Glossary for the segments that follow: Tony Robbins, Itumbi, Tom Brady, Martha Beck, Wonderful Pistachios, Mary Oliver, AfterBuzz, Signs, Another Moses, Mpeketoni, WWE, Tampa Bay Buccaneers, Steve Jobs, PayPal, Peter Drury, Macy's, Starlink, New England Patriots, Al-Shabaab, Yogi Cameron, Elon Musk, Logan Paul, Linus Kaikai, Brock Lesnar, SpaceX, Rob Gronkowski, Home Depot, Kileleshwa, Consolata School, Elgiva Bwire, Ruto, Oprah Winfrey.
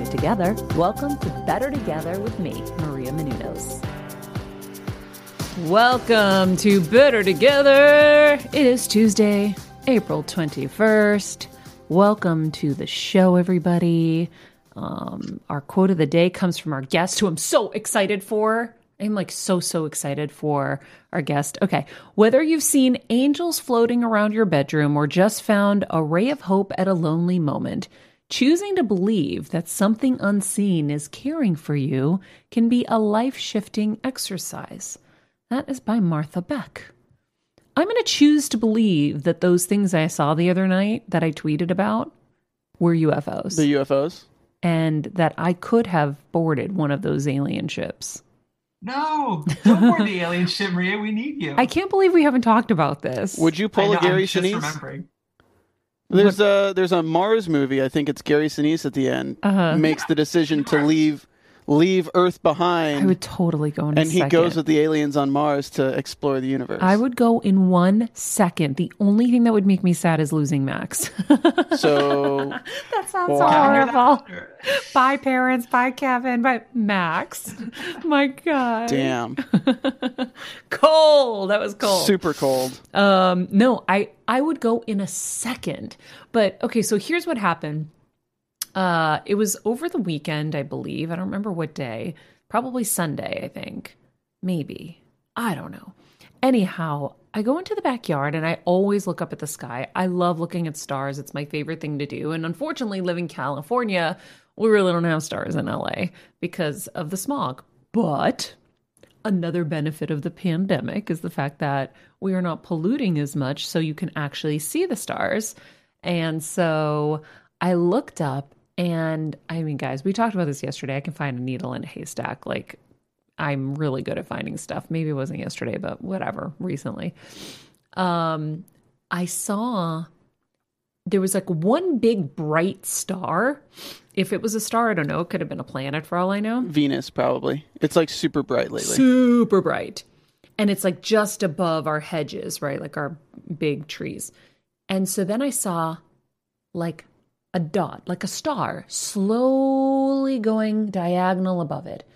it together. Welcome to Better Together with me, Maria Menounos. Welcome to Better Together. It is Tuesday, April 21st. Welcome to the show, everybody. Our quote of the day comes from our guest, who I'm so excited for. I'm like so excited for our guest. Okay. Whether you've seen angels floating around your bedroom or just found a ray of hope at a lonely moment, choosing to believe that something unseen is caring for you can be a life-shifting exercise. That is by Martha Beck. I'm going to choose to believe that those things I saw the other night that I tweeted about were UFOs. The UFOs? And that I could have boarded one of those alien ships. No, don't board the alien ship, Maria. We need you. I can't believe we haven't talked about this. Would you pull a Gary Sinise? There's a Mars movie. I think it's Gary Sinise at the end makes the decision to leave Earth behind. I would totally go in a second. And he goes with the aliens on Mars to explore the universe. I would go in 1 second. The only thing that would make me sad is losing Max. So that sounds horrible. Bye, parents. Bye, Kevin. Bye, Max. My God. Damn. Cold. That was cold. Super cold. No, I would go in a second. But okay, so here's what happened. It was over the weekend, I believe. I don't remember what day. Probably Sunday, I think. Maybe. I don't know. Anyhow, I go into the backyard and I always look up at the sky. I love looking at stars. It's my favorite thing to do. And unfortunately, living in California, we really don't have stars in LA because of the smog. But another benefit of the pandemic is the fact that we are not polluting as much, so you can actually see the stars. And so I looked up and, I mean, guys, we talked about this yesterday. I can find a needle in a haystack. Like, I'm really good at finding stuff. Maybe it wasn't yesterday, but whatever, recently. I saw there was like one big bright star. If it was a star, I don't know. It could have been a planet for all I know. Venus, probably. It's like super bright lately. Super bright. And it's like just above our hedges, right? Like our big trees. And so then I saw like a dot, like a star, slowly going diagonal above it.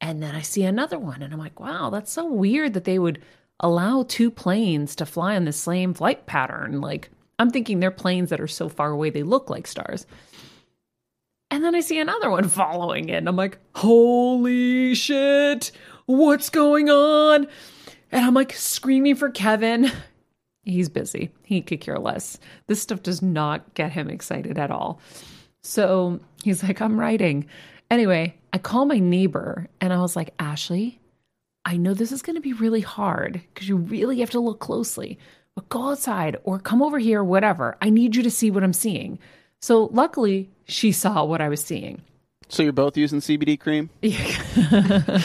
And then I see another one. And I'm like, wow, that's so weird that they would allow two planes to fly on the same flight pattern. Like, I'm thinking they're planes that are so far away they look like stars. And then I see another one following it. And I'm like, holy shit, what's going on? And I'm like screaming for Kevin. He's busy. He could care less. This stuff does not get him excited at all. So he's like, I'm writing. Anyway, I call my neighbor and I was like, Ashley, I know this is going to be really hard because you really have to look closely. But go outside or come over here, whatever. I need you to see what I'm seeing. So luckily, she saw what I was seeing. So you're both using CBD cream? Yeah.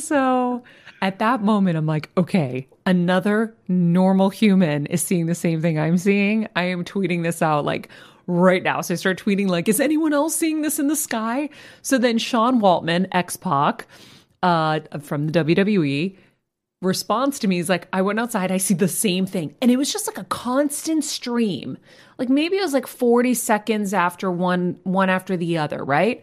So at that moment, I'm like, okay, another normal human is seeing the same thing I'm seeing. I am tweeting this out like right now. So I start tweeting like, is anyone else seeing this in the sky? So then Sean Waltman, X-Pac, from the WWE, response to me is like, I went outside, I see the same thing. And it was just like a constant stream. Like maybe it was like 40 seconds after one after the other, right?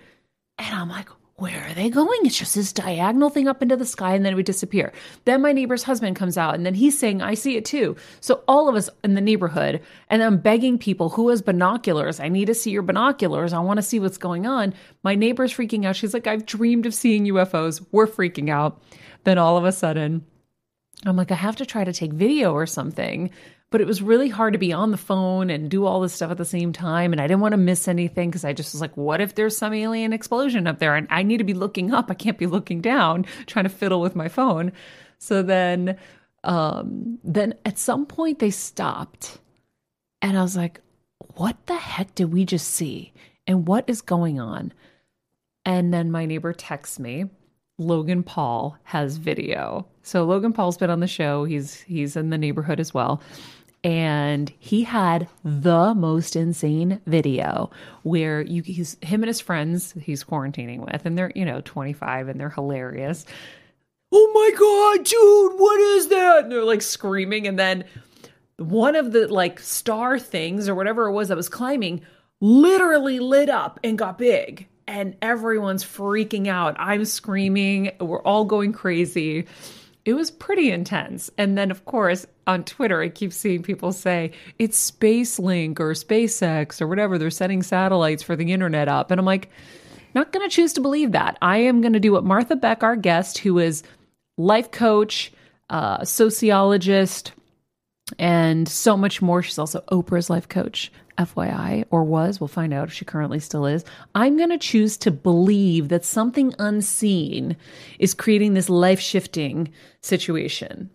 And I'm like, where are they going? It's just this diagonal thing up into the sky, and then it would disappear. Then my neighbor's husband comes out, and then he's saying, I see it too. So all of us in the neighborhood, and I'm begging people, who has binoculars? I need to see your binoculars. I want to see what's going on. My neighbor's freaking out. She's like, I've dreamed of seeing UFOs. We're freaking out. Then all of a sudden, I'm like, I have to try to take video or something, but it was really hard to be on the phone and do all this stuff at the same time. And I didn't want to miss anything because I just was like, what if there's some alien explosion up there? And I need to be looking up. I can't be looking down, trying to fiddle with my phone. So then at some point they stopped and I was like, what the heck did we just see? And what is going on? And then my neighbor texts me, Logan Paul has video. So Logan Paul's been on the show. He's in the neighborhood as well. And he had the most insane video where him and his friends he's quarantining with, and they're, 25 and they're hilarious. Oh my God, dude, what is that? And they're like screaming. And then one of the like star things or whatever it was that was climbing literally lit up and got big. And everyone's freaking out. I'm screaming. We're all going crazy. It was pretty intense. And then, of course, on Twitter, I keep seeing people say, it's Spacelink or SpaceX or whatever. They're sending satellites for the internet up. And I'm like, not going to choose to believe that. I am going to do what Martha Beck, our guest, who is life coach, sociologist, and so much more. She's also Oprah's life coach, FYI, or was. We'll find out if she currently still is. I'm going to choose to believe that something unseen is creating this life-shifting situation.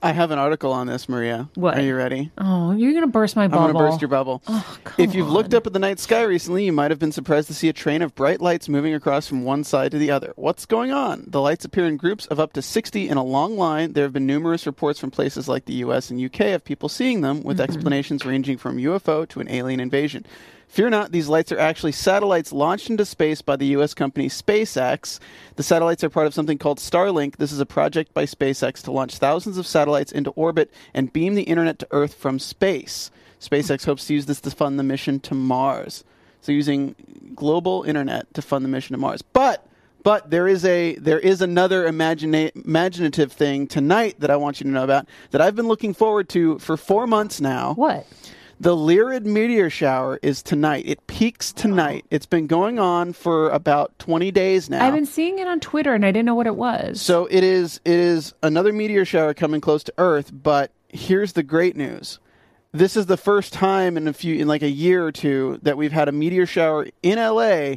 I have an article on this, Maria. What? Are you ready? Oh, you're going to burst my bubble. I'm going to burst your bubble. Oh, come on. If you've looked up at the night sky recently, you might have been surprised to see a train of bright lights moving across from one side to the other. What's going on? The lights appear in groups of up to 60 in a long line. There have been numerous reports from places like the U.S. and U.K. of people seeing them, with explanations ranging from UFO to an alien invasion. Fear not, these lights are actually satellites launched into space by the U.S. company SpaceX. The satellites are part of something called Starlink. This is a project by SpaceX to launch thousands of satellites into orbit and beam the internet to Earth from space. SpaceX hopes to use this to fund the mission to Mars. So using global internet to fund the mission to Mars. But there is another imaginative thing tonight that I want you to know about that I've been looking forward to for 4 months now. What? The Lyrid meteor shower is tonight. It peaks tonight. It's been going on for about 20 days now. I've been seeing it on Twitter, and I didn't know what it was. So it is another meteor shower coming close to Earth, but here's the great news. This is the first time in like a year or two that we've had a meteor shower in LA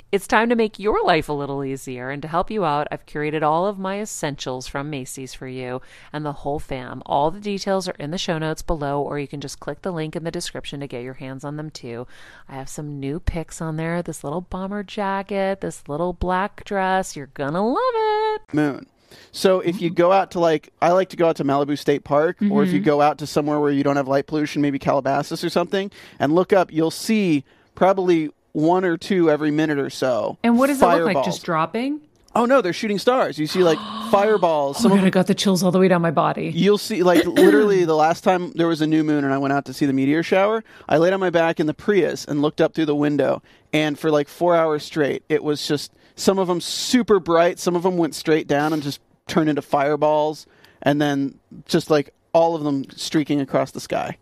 it's time to make your life a little easier. And to help you out, I've curated all of my essentials from Macy's for you and the whole fam. All the details are in the show notes below, or you can just click the link in the description to get your hands on them too. I have some new picks on there. This little bomber jacket, this little black dress. You're gonna love it. Moon. So if you go out to I like to go out to Malibu State Park, mm-hmm. or if you go out to somewhere where you don't have light pollution, maybe Calabasas or something, and look up, you'll see probably one or two every minute or so. And what does it look like? Just dropping? Oh, no, they're shooting stars. You see, like, fireballs. Oh, my God, I got the chills all the way down my body. You'll see, like, literally the last time there was a new moon and I went out to see the meteor shower, I laid on my back in the Prius and looked up through the window. And for, 4 hours straight, it was just, some of them super bright, some of them went straight down and just turned into fireballs, and then just, all of them streaking across the sky.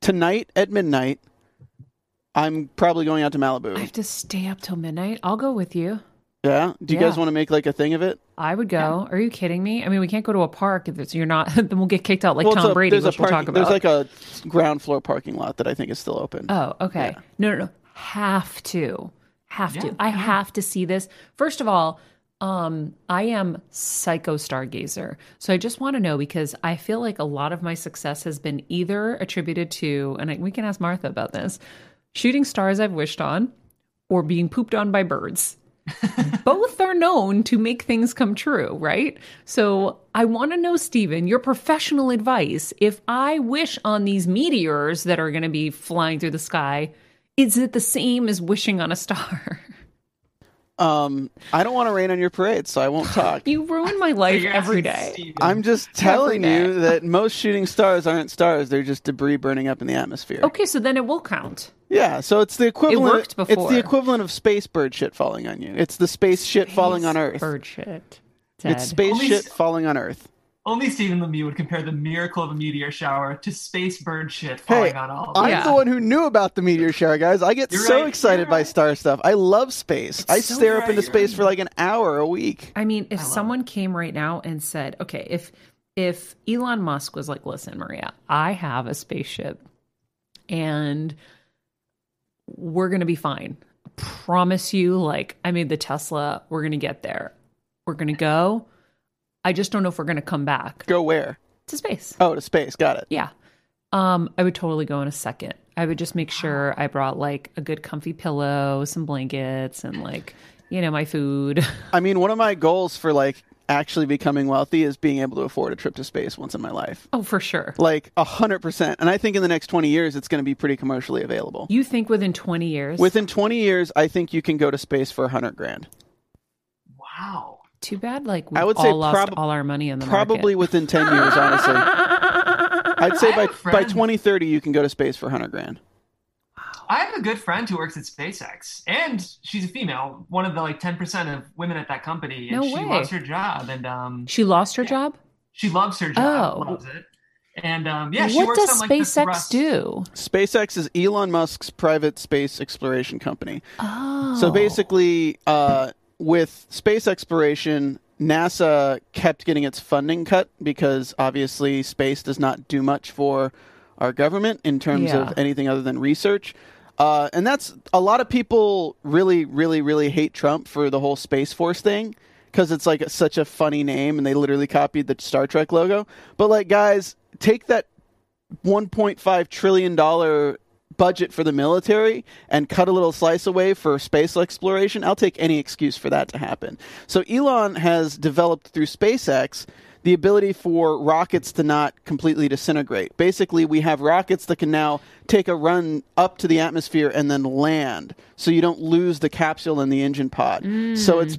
Tonight at midnight, I'm probably going out to Malibu. I have to stay up till midnight. I'll go with you. Yeah? Do you guys want to make a thing of it? I would go. Yeah. Are you kidding me? I mean, we can't go to a park if you're not. Then we'll get kicked out Tom Brady, which we'll talk about. There's a ground floor parking lot that I think is still open. Oh, okay. Yeah. No. Have to. I have to see this. First of all, I am psycho stargazer. So I just want to know, because I feel like a lot of my success has been either attributed to, and we can ask Martha about this, shooting stars I've wished on, or being pooped on by birds. Both are known to make things come true, right? So I want to know, Stephen, your professional advice. If I wish on these meteors that are going to be flying through the sky, is it the same as wishing on a star? I don't want to rain on your parade, so I won't talk. You ruin my life every day. Steven. I'm just telling you that most shooting stars aren't stars. They're just debris burning up in the atmosphere. Okay, so then it will count. Yeah, so it's the equivalent. It worked before. It's the equivalent of space bird shit falling on you. It's the space shit falling on Earth. Bird shit. Ted. It's space shit falling on Earth. Only Stephen Lemieux would compare the miracle of a meteor shower to space bird shit falling on all of us. I'm the one who knew about the meteor shower, guys. I get excited by star stuff. I love space. I stare up into space for an hour a week. I mean, if someone came right now and said, okay, if Elon Musk was like, listen, Maria, I have a spaceship and we're going to be fine. I promise you, I made the Tesla. We're going to get there. We're going to go. I just don't know if we're going to come back. Go where? To space. Oh, to space. Got it. Yeah. I would totally go in a second. I would just make sure I brought a good comfy pillow, some blankets, and my food. I mean, one of my goals for actually becoming wealthy is being able to afford a trip to space once in my life. Oh, for sure. 100%. And I think in the next 20 years, it's going to be pretty commercially available. You think within 20 years? Within 20 years, I think you can go to space for $100,000. Wow. Too bad, we I would all say lost all our money in the market. Probably within 10 years, honestly. I'd say by 2030, you can go to space for $100,000. I have a good friend who works at SpaceX, and she's a female, one of the 10% of women at that company, and she lost her job. And she lost her job? She loves her job. Oh. Loves it. And she what works does on, SpaceX this do? SpaceX is Elon Musk's private space exploration company. Oh. So basically... with space exploration, NASA kept getting its funding cut because obviously space does not do much for our government in terms of anything other than research. And that's a lot of people really, really, really hate Trump for the whole Space Force thing because it's such a funny name and they literally copied the Star Trek logo. But guys, take that $1.5 trillion budget for the military and cut a little slice away for space exploration, I'll take any excuse for that to happen. So Elon has developed through SpaceX the ability for rockets to not completely disintegrate. Basically, we have rockets that can now take a run up to the atmosphere and then land, so you don't lose the capsule and the engine pod. So it's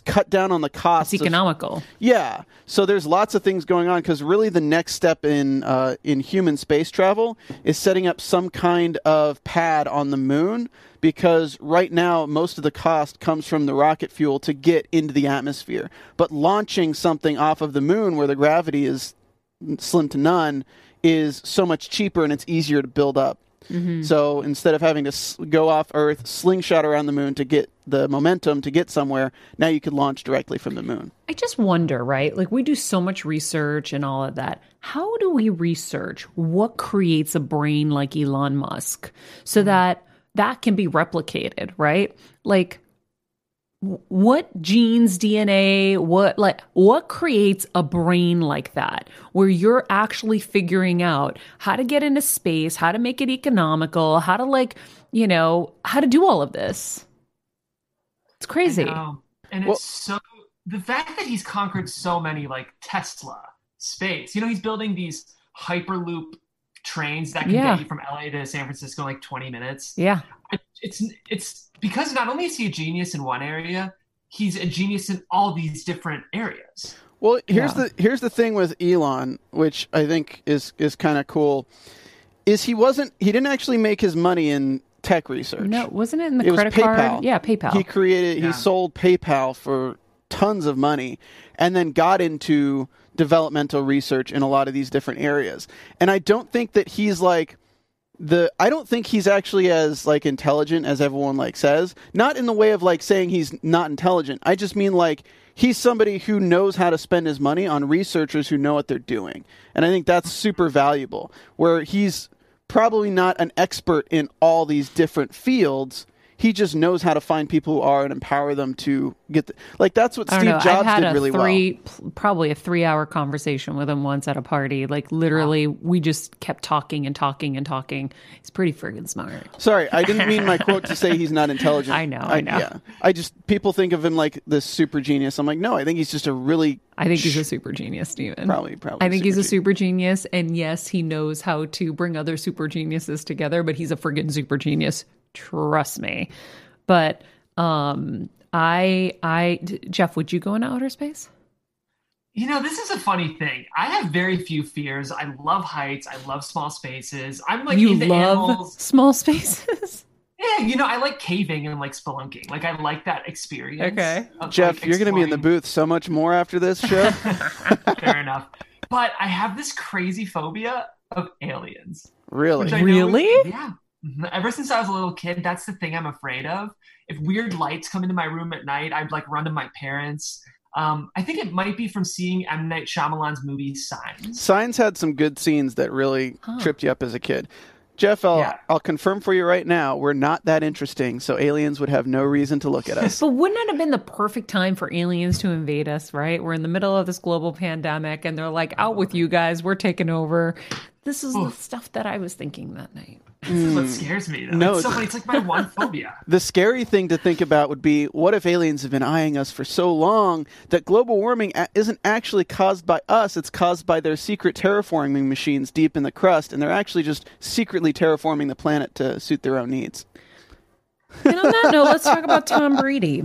cut down on the cost. It's economical. Yeah. So there's lots of things going on, because really the next step in human space travel is setting up some kind of pad on the moon, because right now most of the cost comes from the rocket fuel to get into the atmosphere. But launching something off of the moon where the gravity is slim to none is so much cheaper, and it's easier to build up. Mm-hmm. So instead of having to go off Earth, slingshot around the moon to get the momentum to get somewhere, now you could launch directly from the moon. I just wonder, right? Like, we do so much research and all of that. How do we research what creates a brain like Elon Musk so that can be replicated, right? Like, what genes, DNA, what creates a brain like that, where you're actually figuring out how to get into space, how to make it economical, how to how to do all of this? It's crazy. And the fact that he's conquered so many, like Tesla, space, he's building these hyperloop trains that can get you from LA to San Francisco in like 20 minutes. Yeah. It's because not only is he a genius in one area, he's a genius in all these different areas. Well, here's the thing with Elon, which I think is kind of cool, is he didn't actually make his money in tech research. No, wasn't it in the credit card? PayPal. Yeah, PayPal. He sold PayPal for tons of money and then got into developmental research in a lot of these different areas. And I don't think that he's like I don't think he's actually as like intelligent as everyone like says. Not in the way of like saying he's not intelligent. I just mean like he's somebody who knows how to spend his money on researchers who know what they're doing. And I think that's super valuable, where he's probably not an expert in all these different fields. He just knows how to find people who are and empower them to get that's what Steve Jobs did really well. I had probably a 3-hour conversation with him once at a party. Like, literally, we just kept talking and talking and talking. He's pretty friggin' smart. Sorry, I didn't mean my quote to say he's not intelligent. I know. Yeah. People think of him like this super genius. I'm like, no, I think he's just he's a super genius, Steven. Probably. I think he's a super genius. And yes, he knows how to bring other super geniuses together, but he's a friggin' super genius. Trust me. But Jeff, would you go into outer space? This is a funny thing. I have very few fears. I love heights. I love small spaces. I'm like, you love animals. Small spaces? Yeah, I like caving and like spelunking. Like, I like that experience. Okay. Jeff, you're going to be in the booth so much more after this show. Fair enough. But I have this crazy phobia of aliens. Really? Yeah. Ever since I was a little kid, that's the thing I'm afraid of. If weird lights come into my room at night, I'd like run to my parents. I think it might be from seeing M. Night Shyamalan's movie Signs. Signs had some good scenes that really tripped you up as a kid. Jeff, I'll confirm for you right now, we're not that interesting, so aliens would have no reason to look at us. But wouldn't it have been the perfect time for aliens to invade us, right? We're in the middle of this global pandemic, and they're like, out with you guys, we're taking over. This is the stuff that I was thinking that night. This is what scares me, though. No, it's like my one phobia. The scary thing to think about would be, what if aliens have been eyeing us for so long that global warming isn't actually caused by us, it's caused by their secret terraforming machines deep in the crust, and they're actually just secretly terraforming the planet to suit their own needs. And on that note, let's talk about Tom Brady.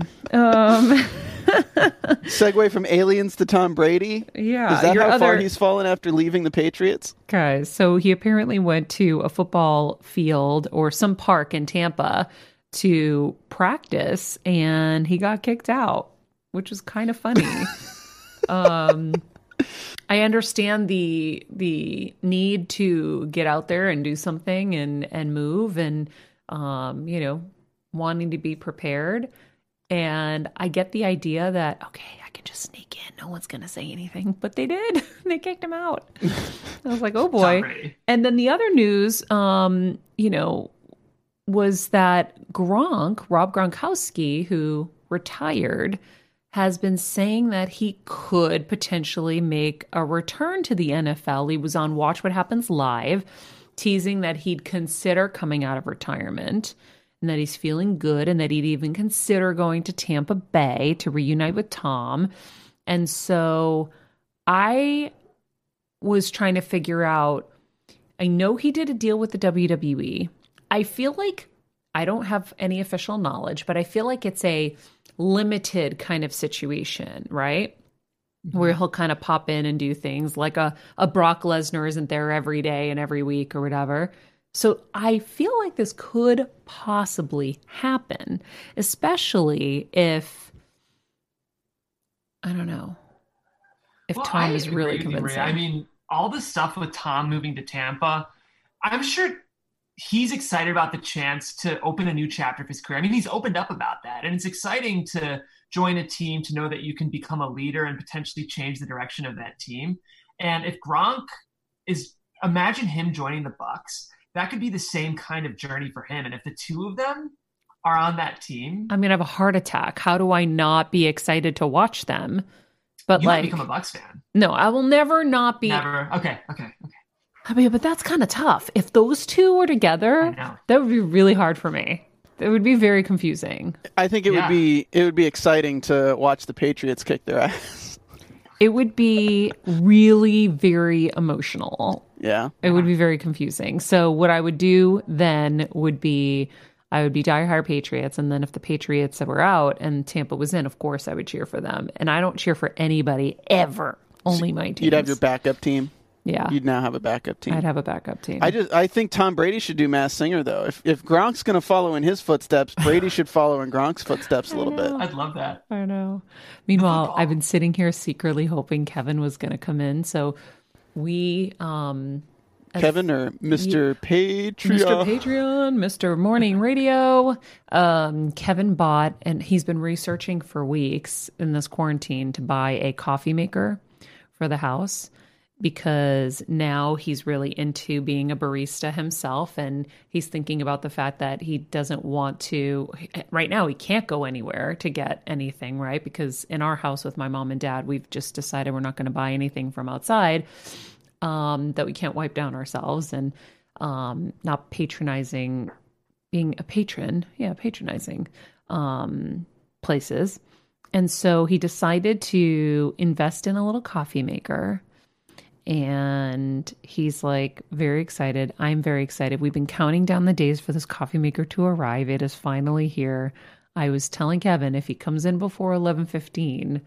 Segue from aliens to Tom Brady? Yeah. Is that how far he's fallen after leaving the Patriots? Guys, so he apparently went to a football field or some park in Tampa to practice, and he got kicked out, which was kind of funny. I understand the need to get out there and do something and move and, wanting to be prepared. And I get the idea that, okay, I can just sneak in. No one's going to say anything. But they did. They kicked him out. I was like, oh, boy. Sorry. And then the other news, was that Rob Gronkowski, who retired, has been saying that he could potentially make a return to the NFL. He was on Watch What Happens Live, teasing that he'd consider coming out of retirement and that he's feeling good and that he'd even consider going to Tampa Bay to reunite with Tom. And so I was trying to figure out, I know he did a deal with the WWE. I feel like, I don't have any official knowledge, but I feel like it's a limited kind of situation, right? Mm-hmm. Where he'll kind of pop in and do things like a Brock Lesnar isn't there every day and every week or whatever. So I feel like this could possibly happen, especially if, I don't know, if Tom is really convincing. I mean, all the stuff with Tom moving to Tampa, I'm sure he's excited about the chance to open a new chapter of his career. I mean, he's opened up about that, and it's exciting to join a team, to know that you can become a leader and potentially change the direction of that team. And if Gronk is, imagine him joining the Bucks, that could be the same kind of journey for him. And if the two of them are on that team, I'm going to have a heart attack. How do I not be excited to watch them? But you like, become a Bucks fan. No, I will never not be. Never. Okay. I mean, but that's kind of tough. If those two were together, that would be really hard for me. It would be very confusing. I think it would be exciting to watch the Patriots kick their ass. It would be really very emotional. Yeah. It would be very confusing. So what I would do then would be, I would be diehard Patriots, and then if the Patriots were out and Tampa was in, of course I would cheer for them. And I don't cheer for anybody ever. Only my team. You'd have your backup team. Yeah. You'd now have a backup team. I'd have a backup team. I think Tom Brady should do Masked Singer, though. If Gronk's going to follow in his footsteps, Brady should follow in Gronk's footsteps a little bit. I'd love that. I know. Meanwhile, I've been sitting here secretly hoping Kevin was going to come in. So we... Kevin or Mr. Patreon. Mr. Patreon, Mr. Morning Radio. Kevin bought, and he's been researching for weeks in this quarantine to buy a coffee maker for the house, because now he's really into being a barista himself, and he's thinking about the fact that he doesn't want to, right now he can't go anywhere to get anything, right? Because in our house with my mom and dad, we've just decided we're not going to buy anything from outside that we can't wipe down ourselves, and not patronizing, being a patron, patronizing places. And so he decided to invest in a little coffee maker. And he's like very excited. I'm very excited. We've been counting down the days for this coffee maker to arrive. It is finally here. I was telling Kevin if he comes in before 11:15,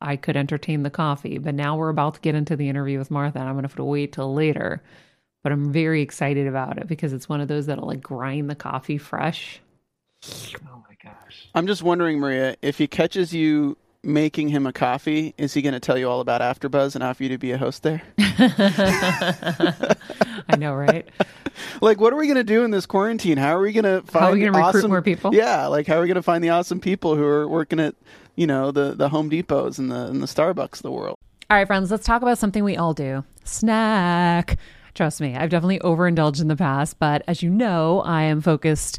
I could entertain the coffee. But now we're about to get into the interview with Martha, and I'm going to have to wait till later. But I'm very excited about it because it's one of those that'll like grind the coffee fresh. Oh my gosh. I'm just wondering, Maria, if he catches you making him a coffee, is he going to tell you all about AfterBuzz and offer you to be a host there? I know, right? Like, what are we going to do in this quarantine? How are we going to find? How are we going to recruit more people? Yeah, like, how are we going to find the awesome people who are working at, you know, the Home Depots and the Starbucks of the world? All right, friends, let's talk about something we all do: snack. Trust me, I've definitely overindulged in the past, but as you know, I am focused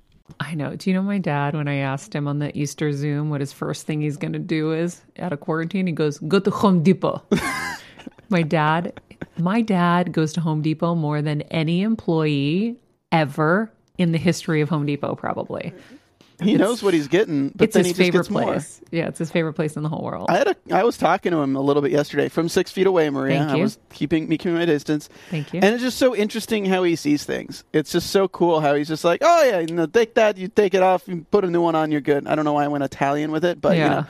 I know. Do you know my dad, when I asked him on the Easter Zoom what his first thing he's going to do is out of quarantine, he goes, go to Home Depot. My dad goes to Home Depot more than any employee ever in the history of Home Depot, probably. He knows what he's getting, but it's then his favorite place. More. Yeah, it's his favorite place in the whole world. I was talking to him a little bit yesterday from 6 feet away, Maria. Thank you. I was keeping my distance. Thank you. And it's just so interesting how he sees things. It's just so cool how he's just like, oh yeah, you know, take that, you take it off, you put a new one on, you're good. I don't know why I went Italian with it, but yeah. You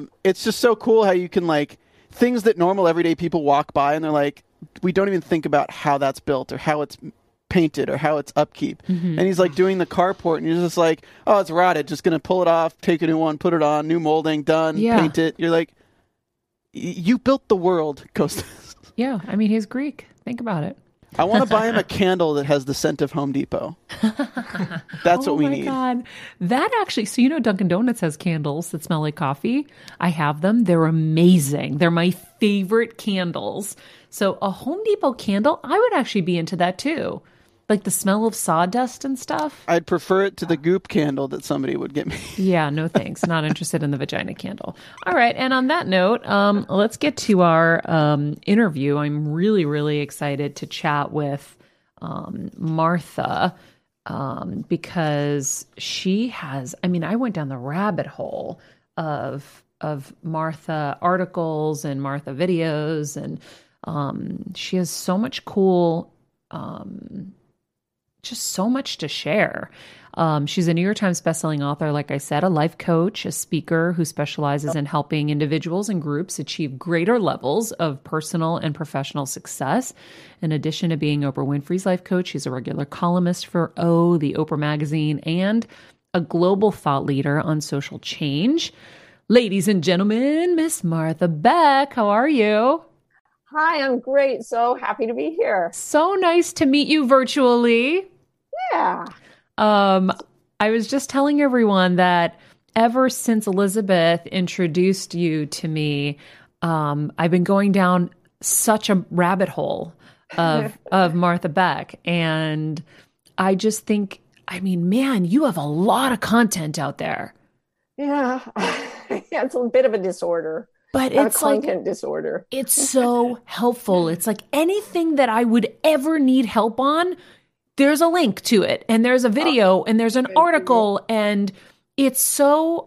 know, it's just so cool how you can like things that normal everyday people walk by and they're like, we don't even think about how that's built or how it's painted or how it's upkeep. Mm-hmm. And he's like doing the carport and you're just like, oh, it's rotted, just gonna pull it off, take a new one, put it on, new molding, done. Yeah. Paint it. You're like, you built the world, Costas. Yeah, I mean, he's Greek, think about it. I want to buy him a candle that has the scent of Home Depot. That's what we need. Oh my God. That actually, so you know Dunkin' Donuts has candles that smell like coffee. I have them. They're amazing. They're my favorite candles. So a Home Depot candle, I would actually be into that too. Like the smell of sawdust and stuff. I'd prefer it to the goop candle that somebody would get me. Yeah, no thanks. Not interested in the vagina candle. All right. And on that note, let's get to our interview. I'm really, really excited to chat with Martha because she has, I mean, I went down the rabbit hole of Martha articles and Martha videos, and she has so much cool just so much to share. She's a New York Times bestselling author, like I said, a life coach, a speaker who specializes in helping individuals and groups achieve greater levels of personal and professional success. In addition to being Oprah Winfrey's life coach, she's a regular columnist for O, the Oprah magazine, and a global thought leader on social change. Ladies and gentlemen, Miss Martha Beck, how are you? Hi, I'm great. So happy to be here. So nice to meet you virtually. Yeah. I was just telling everyone that ever since Elizabeth introduced you to me, I've been going down such a rabbit hole of Martha Beck. And I just think, I mean, man, you have a lot of content out there. Yeah. Yeah, it's a bit of a disorder. But it's content like disorder. It's so helpful. It's like anything that I would ever need help on, there's a link to it, and there's a video, and there's an article, and it's so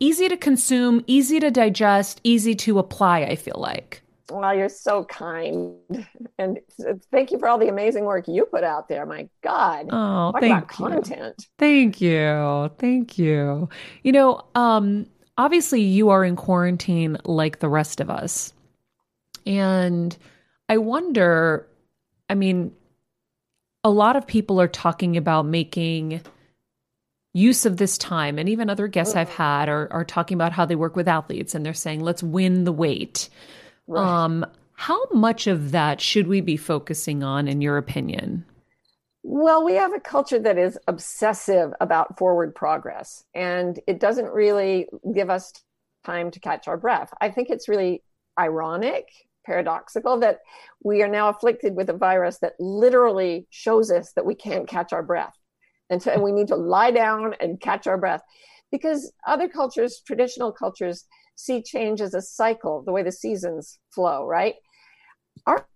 easy to consume, easy to digest, easy to apply, I feel like. Well, you're so kind. And thank you for all the amazing work you put out there. My God. Oh, Talk about content. Thank you. Thank you. You know, obviously, you are in quarantine like the rest of us. And I wonder, I mean, a lot of people are talking about making use of this time. And even other guests I've had are talking about how they work with athletes. And they're saying, let's win the wait. Right. How much of that should we be focusing on, in your opinion? Well, we have a culture that is obsessive about forward progress, and it doesn't really give us time to catch our breath. I think it's really ironic, paradoxical, that we are now afflicted with a virus that literally shows us that we can't catch our breath. And so we need to lie down and catch our breath, because other cultures, traditional cultures, see change as a cycle, the way the seasons flow, right? Our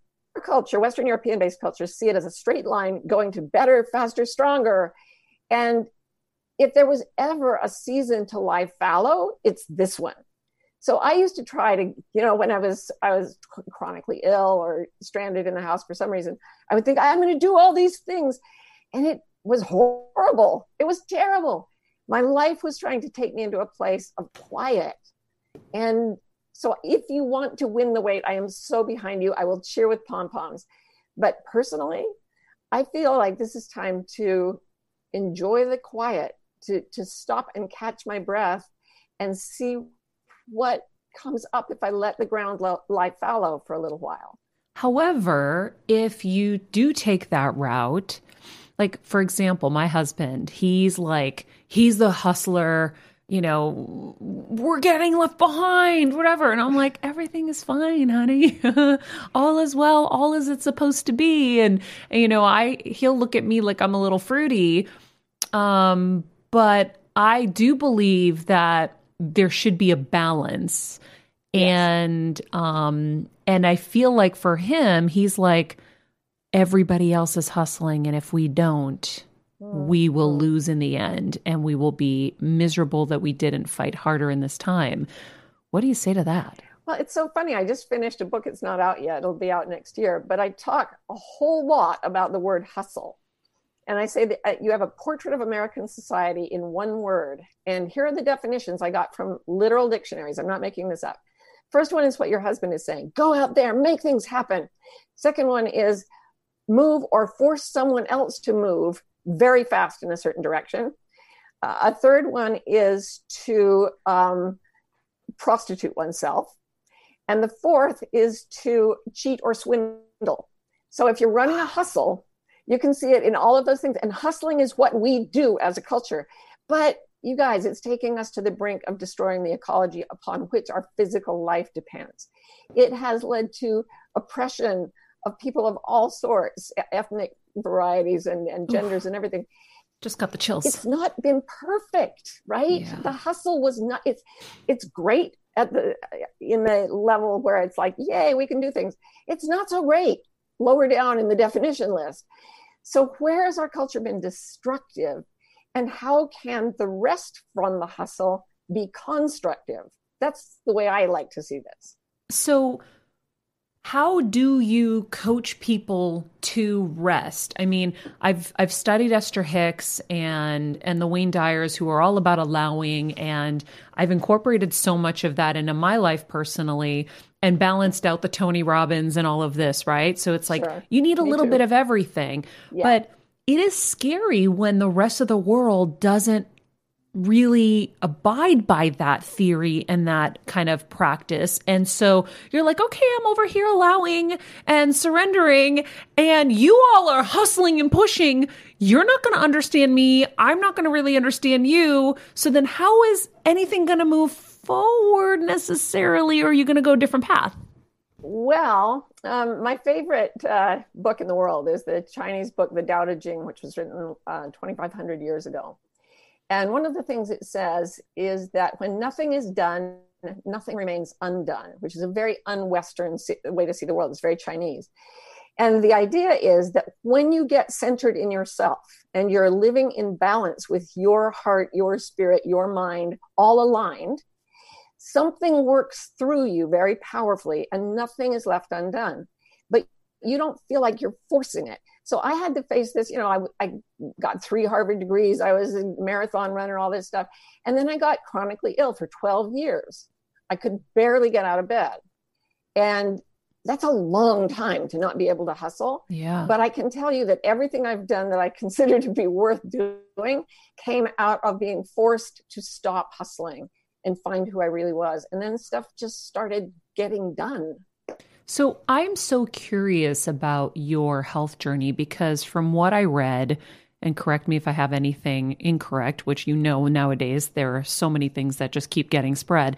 culture, Western European-based cultures, see it as a straight line going to better, faster, stronger. And if there was ever a season to lie fallow, it's this one. So I used to try to, you know, when I was chronically ill or stranded in the house for some reason, I would think, I'm going to do all these things. And it was horrible. It was terrible. My life was trying to take me into a place of quiet. And so if you want to win the weight, I am so behind you. I will cheer with pom-poms. But personally, I feel like this is time to enjoy the quiet, to stop and catch my breath and see what comes up if I let the ground lie fallow for a little while. However, if you do take that route, like, for example, my husband, he's the hustler, you know, we're getting left behind, whatever. And I'm like, everything is fine, honey. All is well, all as it's supposed to be. And you know, he'll look at me like I'm a little fruity. But I do believe that there should be a balance. Yes. And I feel like for him, he's like, everybody else is hustling, and if we don't, we will lose in the end, and we will be miserable that we didn't fight harder in this time. What do you say to that? Well, it's so funny. I just finished a book. It's not out yet. It'll be out next year. But I talk a whole lot about the word hustle. And I say that you have a portrait of American society in one word. And here are the definitions I got from literal dictionaries. I'm not making this up. First one is what your husband is saying. Go out there, make things happen. Second one is move or force someone else to move very fast in a certain direction. A third one is to prostitute oneself. And the fourth is to cheat or swindle. So if you're running a hustle, you can see it in all of those things. And hustling is what we do as a culture. But you guys, it's taking us to the brink of destroying the ecology upon which our physical life depends. It has led to oppression of people of all sorts, ethnic varieties and genders and everything. Just got the chills. It's not been perfect, right? Yeah. The hustle was not, it's great at in the level where it's like, yay, we can do things. It's not so great lower down in the definition list. So where has our culture been destructive? And how can the rest from the hustle be constructive? That's the way I like to see this. So how do you coach people to rest? I mean, I've studied Esther Hicks and the Wayne Dyers, who are all about allowing, and I've incorporated so much of that into my life personally and balanced out the Tony Robbins and all of this, right? So it's like, sure, you need a little bit of everything, but it is scary when the rest of the world doesn't really abide by that theory and that kind of practice. And so you're like, okay, I'm over here allowing and surrendering, and you all are hustling and pushing. You're not going to understand me. I'm not going to really understand you. So then how is anything going to move forward necessarily? Or are you going to go a different path? Well, my favorite book in the world is the Chinese book, the Dao Te Ching, which was written 2,500 years ago. And one of the things it says is that when nothing is done, nothing remains undone, which is a very un-Western way to see the world. It's very Chinese. And the idea is that when you get centered in yourself and you're living in balance with your heart, your spirit, your mind, all aligned, something works through you very powerfully and nothing is left undone, but you don't feel like you're forcing it. So I had to face this, you know, I got 3 Harvard degrees. I was a marathon runner, all this stuff. And then I got chronically ill for 12 years. I could barely get out of bed. And that's a long time to not be able to hustle. Yeah. But I can tell you that everything I've done that I consider to be worth doing came out of being forced to stop hustling and find who I really was. And then stuff just started getting done. So I'm so curious about your health journey, because from what I read, and correct me if I have anything incorrect, which, you know, nowadays there are so many things that just keep getting spread.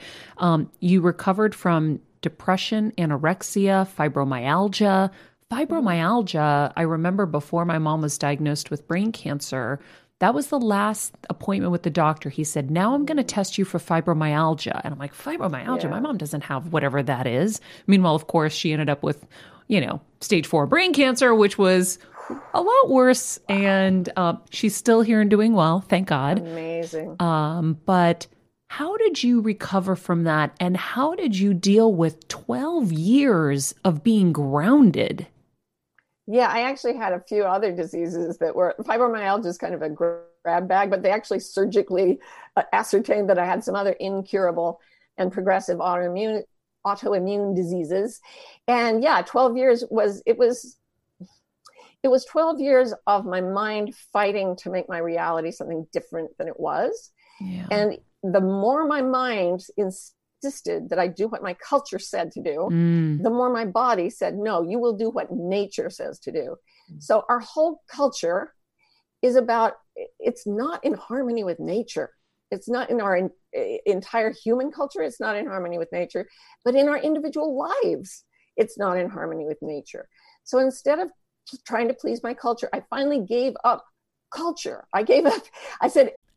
You recovered from depression, anorexia, fibromyalgia. Fibromyalgia, I remember before my mom was diagnosed with brain cancer, that was the last appointment with the doctor. He said, now I'm going to test you for fibromyalgia. And I'm like, fibromyalgia? Yeah. My mom doesn't have whatever that is. Meanwhile, of course, she ended up with, you know, stage 4 brain cancer, which was a lot worse. Wow. And she's still here and doing well. Thank God. Amazing. But how did you recover from that? And how did you deal with 12 years of being grounded? Yeah, I actually had a few other diseases that were, fibromyalgia is kind of a grab bag, but they actually surgically ascertained that I had some other incurable and progressive autoimmune diseases. And yeah, 12 years was 12 years of my mind fighting to make my reality something different than it was. Yeah. And the more my mind insisted that I do what my culture said to do, the more my body said, no, you will do what nature says to do. So our whole culture is about, it's not in harmony with nature. It's not in our entire human culture. It's not in harmony with nature, but in our individual lives, it's not in harmony with nature. So instead of trying to please my culture, I finally gave up culture. I gave up, I said,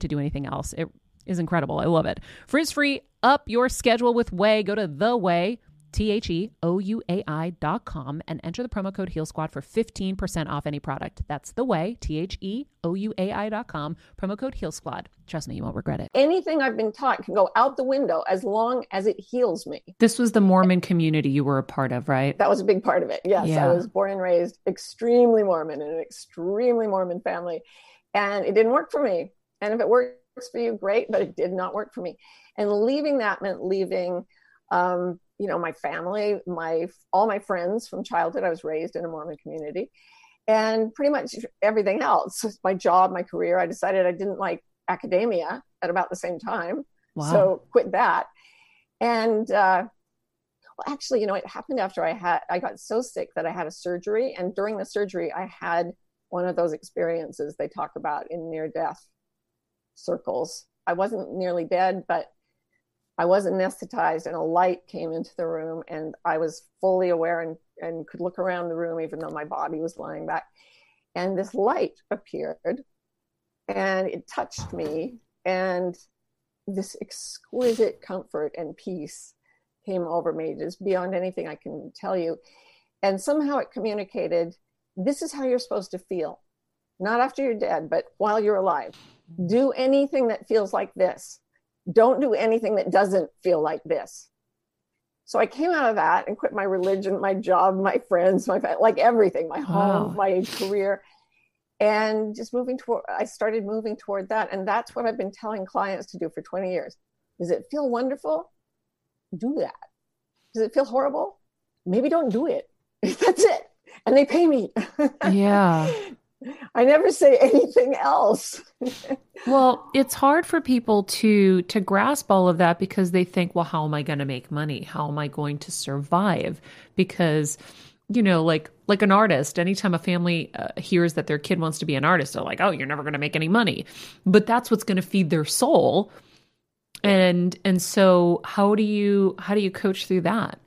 to do anything else. It is incredible. I love it. Frizz-free, up your schedule with OUAI. Go to the OUAI, TheOuai.com, and enter the promo code Heel Squad for 15% off any product. That's the OUAI, TheOuai.com, promo code Heel Squad. Trust me, you won't regret it. Anything I've been taught can go out the window as long as it heals me. This was the Mormon community you were a part of, right? That was a big part of it. Yes. Yeah. I was born and raised extremely Mormon in an extremely Mormon family, and it didn't work for me. And if it works for you, great, but it did not work for me. And leaving that meant leaving, my family, all my friends from childhood. I was raised in a Mormon community, and pretty much everything else, my job, my career. I decided I didn't like academia at about the same time. Wow. So quit that. And, it happened after I got so sick that I had a surgery. And during the surgery, I had one of those experiences they talk about in near death circles. I wasn't nearly dead, but I was anesthetized, and a light came into the room, and I was fully aware and could look around the room, even though my body was lying back. And this light appeared, and it touched me, and this exquisite comfort and peace came over me, just beyond anything I can tell you. And somehow it communicated, this is how you're supposed to feel, not after you're dead, but while you're alive. Do anything that feels like this. Don't do anything that doesn't feel like this. So I came out of that and quit my religion, my job, my friends, my family, like everything, my home, my career, and just I started moving toward that. And that's what I've been telling clients to do for 20 years. Does it feel wonderful? Do that. Does it feel horrible? Maybe don't do it. That's it. And they pay me. Yeah. I never say anything else. Well, it's hard for people to grasp all of that because they think, well, how am I going to make money? How am I going to survive? Because, like an artist, anytime a family hears that their kid wants to be an artist, they're like, oh, you're never going to make any money. But that's what's going to feed their soul. And so how do you coach through that?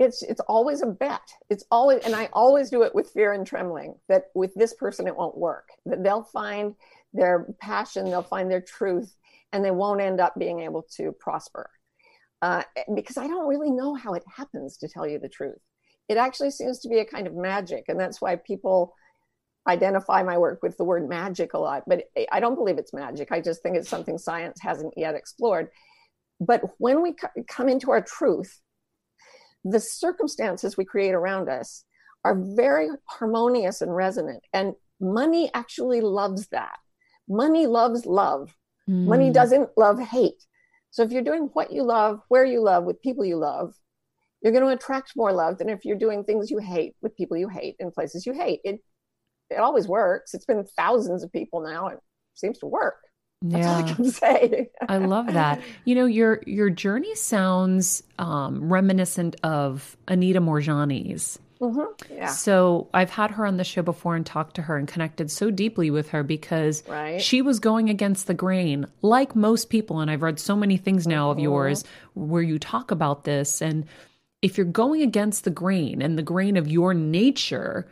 It's always a bet. It's always, and I always do it with fear and trembling that with this person, it won't work, that they'll find their passion, they'll find their truth, and they won't end up being able to prosper. Because I don't really know how it happens, to tell you the truth. It actually seems to be a kind of magic. And that's why people identify my work with the word magic a lot, but I don't believe it's magic. I just think it's something science hasn't yet explored. But when we come into our truth, the circumstances we create around us are very harmonious and resonant. And money actually loves that. Money loves love. Mm. Money doesn't love hate. So if you're doing what you love, where you love, with people you love, you're going to attract more love than if you're doing things you hate with people you hate in places you hate. It always works. It's been thousands of people now. It seems to work. That's all I can say. I love that. Your journey sounds reminiscent of Anita Morjani's. Mm-hmm. Yeah. So I've had her on the show before and talked to her and connected so deeply with her because she was going against the grain, like most people. And I've read so many things now of yours where you talk about this. And if you're going against the grain and the grain of your nature,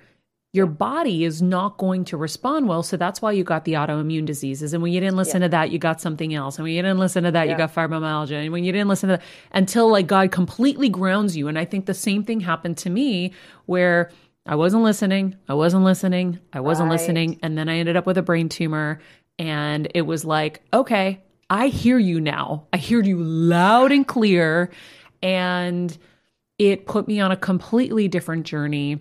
your body is not going to respond well. So that's why you got the autoimmune diseases. And when you didn't listen to that, you got something else. And when you didn't listen to that, you got fibromyalgia. And when you didn't listen to that, until like God completely grounds you. And I think the same thing happened to me where I wasn't listening. And then I ended up with a brain tumor. And it was like, okay, I hear you now. I hear you loud and clear. And it put me on a completely different journey.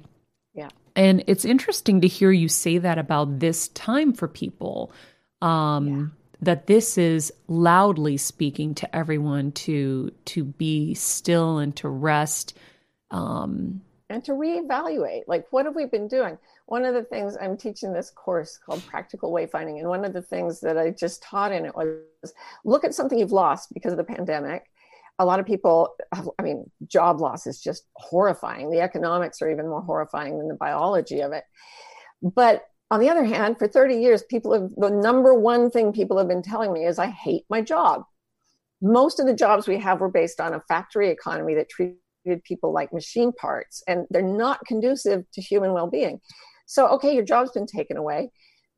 And it's interesting to hear you say that about this time for people. that this is loudly speaking to everyone to be still and to rest. And to reevaluate, like, what have we been doing? One of the things I'm teaching this course called Practical Wayfinding, and one of the things that I just taught in it was, look at something you've lost because of the pandemic. A lot of people, I mean, job loss is just horrifying. The economics are even more horrifying than the biology of it. But on the other hand, for 30 years, the number one thing people have been telling me is, I hate my job. Most of the jobs we have were based on a factory economy that treated people like machine parts, and they're not conducive to human well-being. So, okay, your job's been taken away.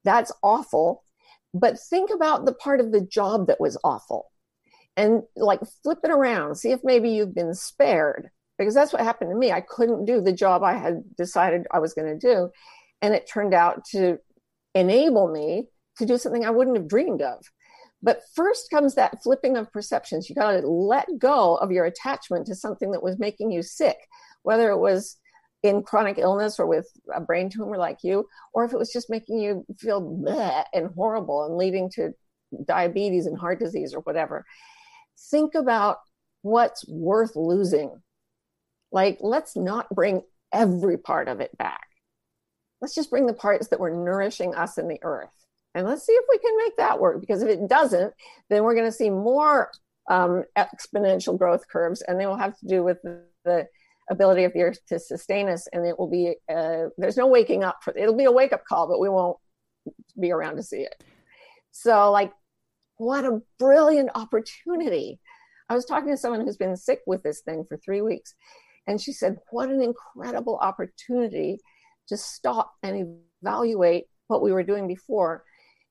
That's awful. But think about the part of the job that was awful and, like, flip it around. See if maybe you've been spared, because that's what happened to me. I couldn't do the job I had decided I was going to do, and it turned out to enable me to do something I wouldn't have dreamed of. But first comes that flipping of perceptions. You got to let go of your attachment to something that was making you sick, whether it was in chronic illness or with a brain tumor like you, or if it was just making you feel bleh and horrible and leading to diabetes and heart disease or whatever. Think about what's worth losing. Like, let's not bring every part of it back. Let's just bring the parts that were nourishing us in the earth. And let's see if we can make that work, because if it doesn't, then we're going to see more exponential growth curves, and they will have to do with the ability of the earth to sustain us. And it will be, there's no waking up for, it'll be a wake up call, but we won't be around to see it. So, like, what a brilliant opportunity. I was talking to someone who's been sick with this thing for 3 weeks, and she said, what an incredible opportunity to stop and evaluate what we were doing before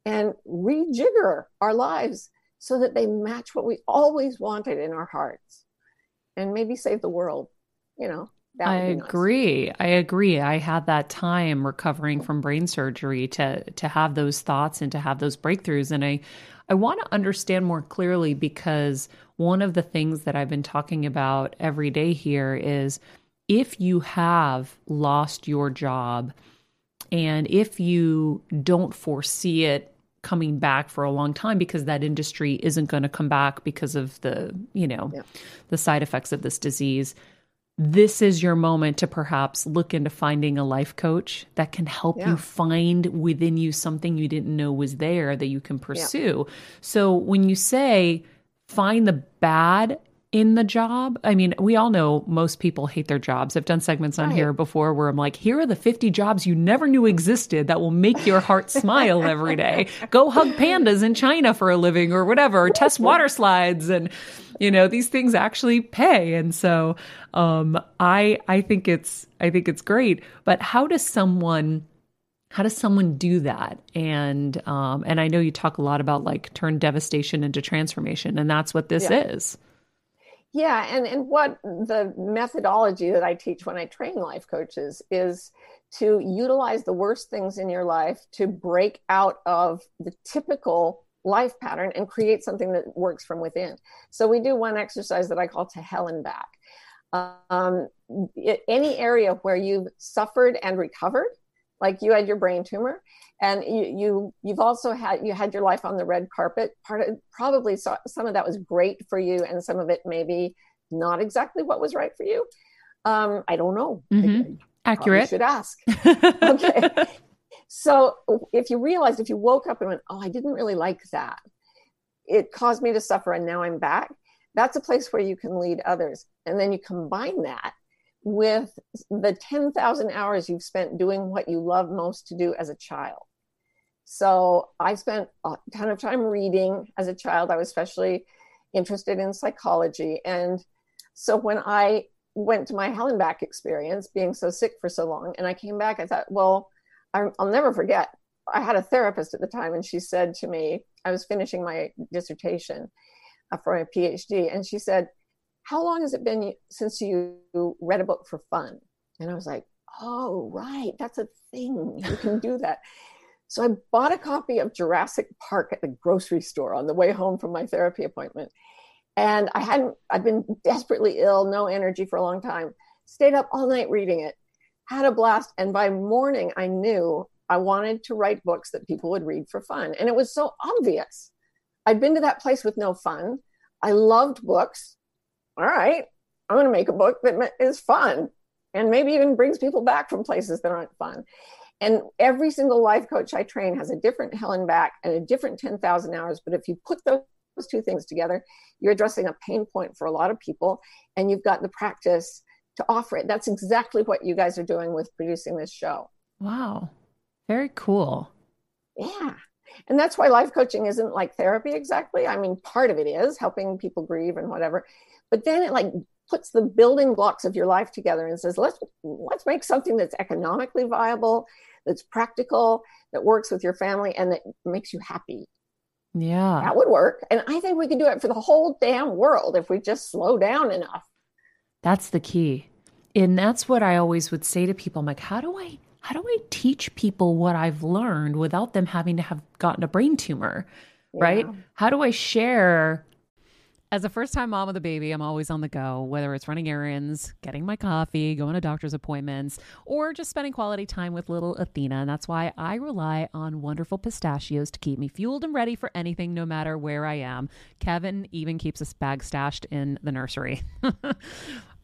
and rejigger our lives so that they match what we always wanted in our hearts, and maybe save the world. You know, that I would be agree. Nice. I agree. I had that time recovering from brain surgery to have those thoughts and to have those breakthroughs. And I want to understand more clearly, because one of the things that I've been talking about every day here is, if you have lost your job, and if you don't foresee it coming back for a long time, because that industry isn't going to come back because of the, you know, the side effects of this disease, this is your moment to perhaps look into finding a life coach that can help you find within you something you didn't know was there that you can pursue. So when you say find the bad in the job, I mean, we all know most people hate their jobs. I've done segments on here before where I'm like, here are the 50 jobs you never knew existed that will make your heart smile every day. Go hug pandas in China for a living or whatever, or test water slides. And, you know, these things actually pay. And so I think it's great. But how does someone do that? And I know you talk a lot about, like, turn devastation into transformation, and that's what this is. Yeah. And what the methodology that I teach when I train life coaches is to utilize the worst things in your life to break out of the typical life pattern and create something that works from within. So we do one exercise that I call to hell and back. Any area where you've suffered and recovered, like you had your brain tumor, and you've also had your life on the red carpet. Probably some of that was great for you, and some of it maybe not exactly what was right for you. I don't know. Mm-hmm. Accurate. You should ask. Okay. So if you realized, if you woke up and went, oh, I didn't really like that, it caused me to suffer, and now I'm back. That's a place where you can lead others. And then you combine that with the 10,000 hours you've spent doing what you love most to do as a child. So I spent a ton of time reading as a child. I was especially interested in psychology. And so when I went to my hell and back experience, being so sick for so long, and I came back, I thought, well, I'll never forget. I had a therapist at the time, and she said to me, I was finishing my dissertation for my PhD, and she said, how long has it been since you read a book for fun? And I was like, oh, right. That's a thing. You can do that. So I bought a copy of Jurassic Park at the grocery store on the way home from my therapy appointment. And I'd been desperately ill, no energy for a long time, stayed up all night reading it, had a blast. And by morning, I knew I wanted to write books that people would read for fun. And it was so obvious. I'd been to that place with no fun. I loved books. All right, I'm going to make a book that is fun and maybe even brings people back from places that aren't fun. And every single life coach I train has a different Helen Back and a different 10,000 hours. But if you put those two things together, you're addressing a pain point for a lot of people, and you've got the practice to offer it. That's exactly what you guys are doing with producing this show. Wow. Very cool. Yeah. And that's why life coaching isn't like therapy exactly. I mean, part of it is helping people grieve and whatever, but then it like puts the building blocks of your life together and says, let's make something that's economically viable, that's practical, that works with your family, and that makes you happy. Yeah. That would work. And I think we could do it for the whole damn world if we just slow down enough. That's the key. And that's what I always would say to people. I'm like, how do I teach people what I've learned without them having to have gotten a brain tumor, right? How do I share? As a first-time mom with a baby, I'm always on the go, whether it's running errands, getting my coffee, going to doctor's appointments, or just spending quality time with little Athena. And that's why I rely on Wonderful Pistachios to keep me fueled and ready for anything, no matter where I am. Kevin even keeps a bag stashed in the nursery.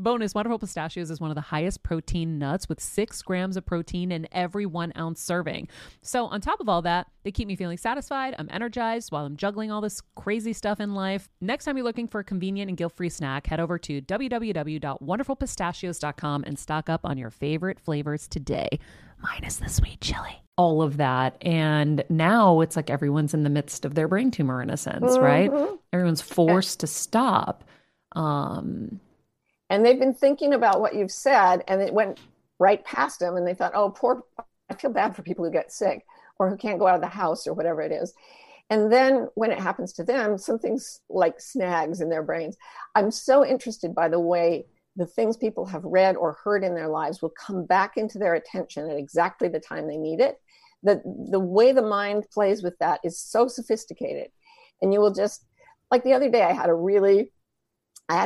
Bonus, Wonderful Pistachios is one of the highest protein nuts, with 6 grams of protein in every 1 ounce serving. So on top of all that, they keep me feeling satisfied. I'm energized while I'm juggling all this crazy stuff in life. Next time you're looking for a convenient and guilt-free snack, head over to www.wonderfulpistachios.com and stock up on your favorite flavors today. Minus the sweet chili. All of that. And now it's like everyone's in the midst of their brain tumor in a sense, right? Everyone's forced to stop. And they've been thinking about what you've said, and it went right past them, and they thought, oh, poor, I feel bad for people who get sick or who can't go out of the house or whatever it is. And then when it happens to them, something's like snags in their brains. I'm so interested by the way the things people have read or heard in their lives will come back into their attention at exactly the time they need it. The way the mind plays with that is so sophisticated. And you will just, like the other day, I had a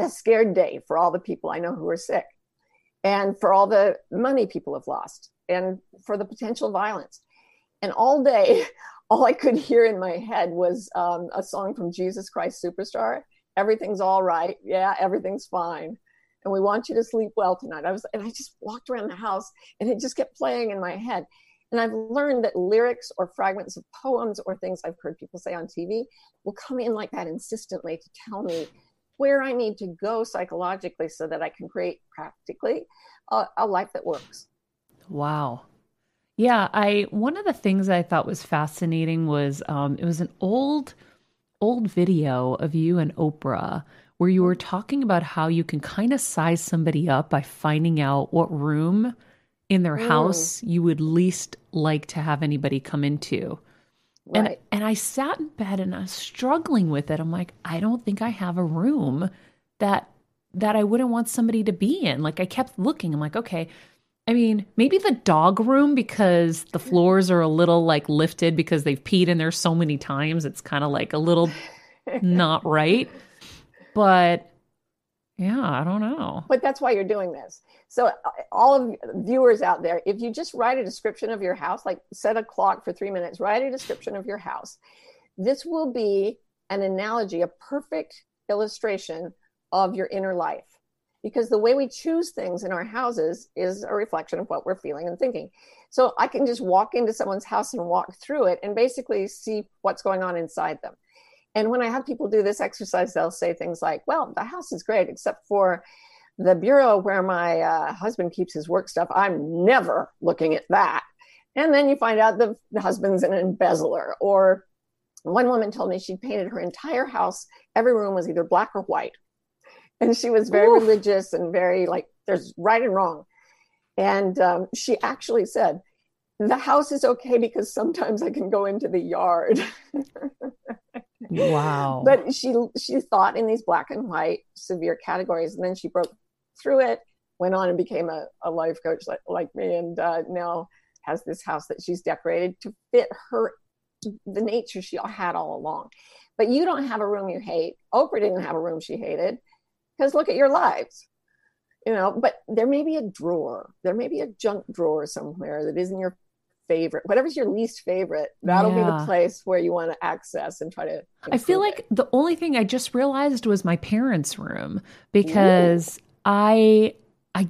scared day for all the people I know who are sick, and for all the money people have lost, and for the potential violence. And all day, all I could hear in my head was a song from Jesus Christ Superstar. Everything's all right. Yeah, everything's fine. And we want you to sleep well tonight. And I just walked around the house, and it just kept playing in my head. And I've learned that lyrics or fragments of poems or things I've heard people say on TV will come in like that insistently to tell me where I need to go psychologically so that I can create practically a life that works. Wow. Yeah. One of the things I thought was fascinating was it was an old video of you and Oprah where you were talking about how you can kind of size somebody up by finding out what room in their house you would least like to have anybody come into. Right. And I sat in bed and I was struggling with it. I'm like, I don't think I have a room that I wouldn't want somebody to be in. Like I kept looking. I'm like, okay, I mean, maybe the dog room, because the floors are a little like lifted because they've peed in there so many times. It's kind of like a little not right. But yeah, I don't know. But that's why you're doing this. So all of viewers out there, if you just write a description of your house, like set a clock for 3 minutes, write a description of your house. This will be an analogy, a perfect illustration of your inner life, because the way we choose things in our houses is a reflection of what we're feeling and thinking. So I can just walk into someone's house and walk through it and basically see what's going on inside them. And when I have people do this exercise, they'll say things like, well, the house is great, except for the bureau where my husband keeps his work stuff. I'm never looking at that. And then you find out the husband's an embezzler. Or one woman told me she painted her entire house. Every room was either black or white. And she was very religious and very like, there's right and wrong. And she actually said, the house is okay because sometimes I can go into the yard. Wow. But she thought in these black and white severe categories, and then she broke through it, went on and became a life coach like me, and now has this house that she's decorated to fit her, the nature she had all along. But you don't have a room you hate. Oprah didn't have a room she hated, because look at your lives, you know. But there may be a drawer, there may be a junk drawer somewhere that isn't your favorite, whatever's your least favorite, that'll be the place where you want to access and try to. I feel like the only thing I just realized was my parents' room, because I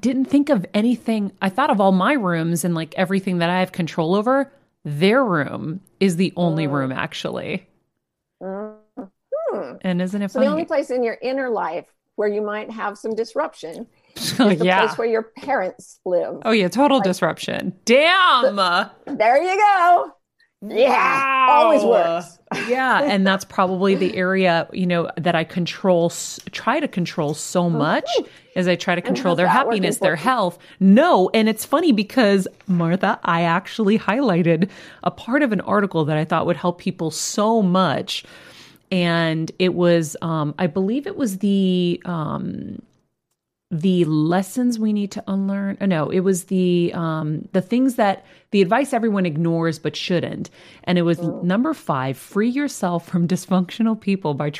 didn't think of anything. I thought of all my rooms and like everything that I have control over. Their room is the only room, actually. And isn't it funny? So the only place in your inner life where you might have some disruption is the place where your parents live. Oh yeah, total disruption. Damn. There you go. Yeah, always works. Yeah, and that's probably the area, you know, that I try to control so much, as I try to control their happiness, their health. No, and it's funny because, Martha, I actually highlighted a part of an article that I thought would help people so much. And it was, I believe it was the lessons we need to unlearn. Oh, no, it was the things that the advice everyone ignores but shouldn't. And it was number 5: free yourself from dysfunctional people by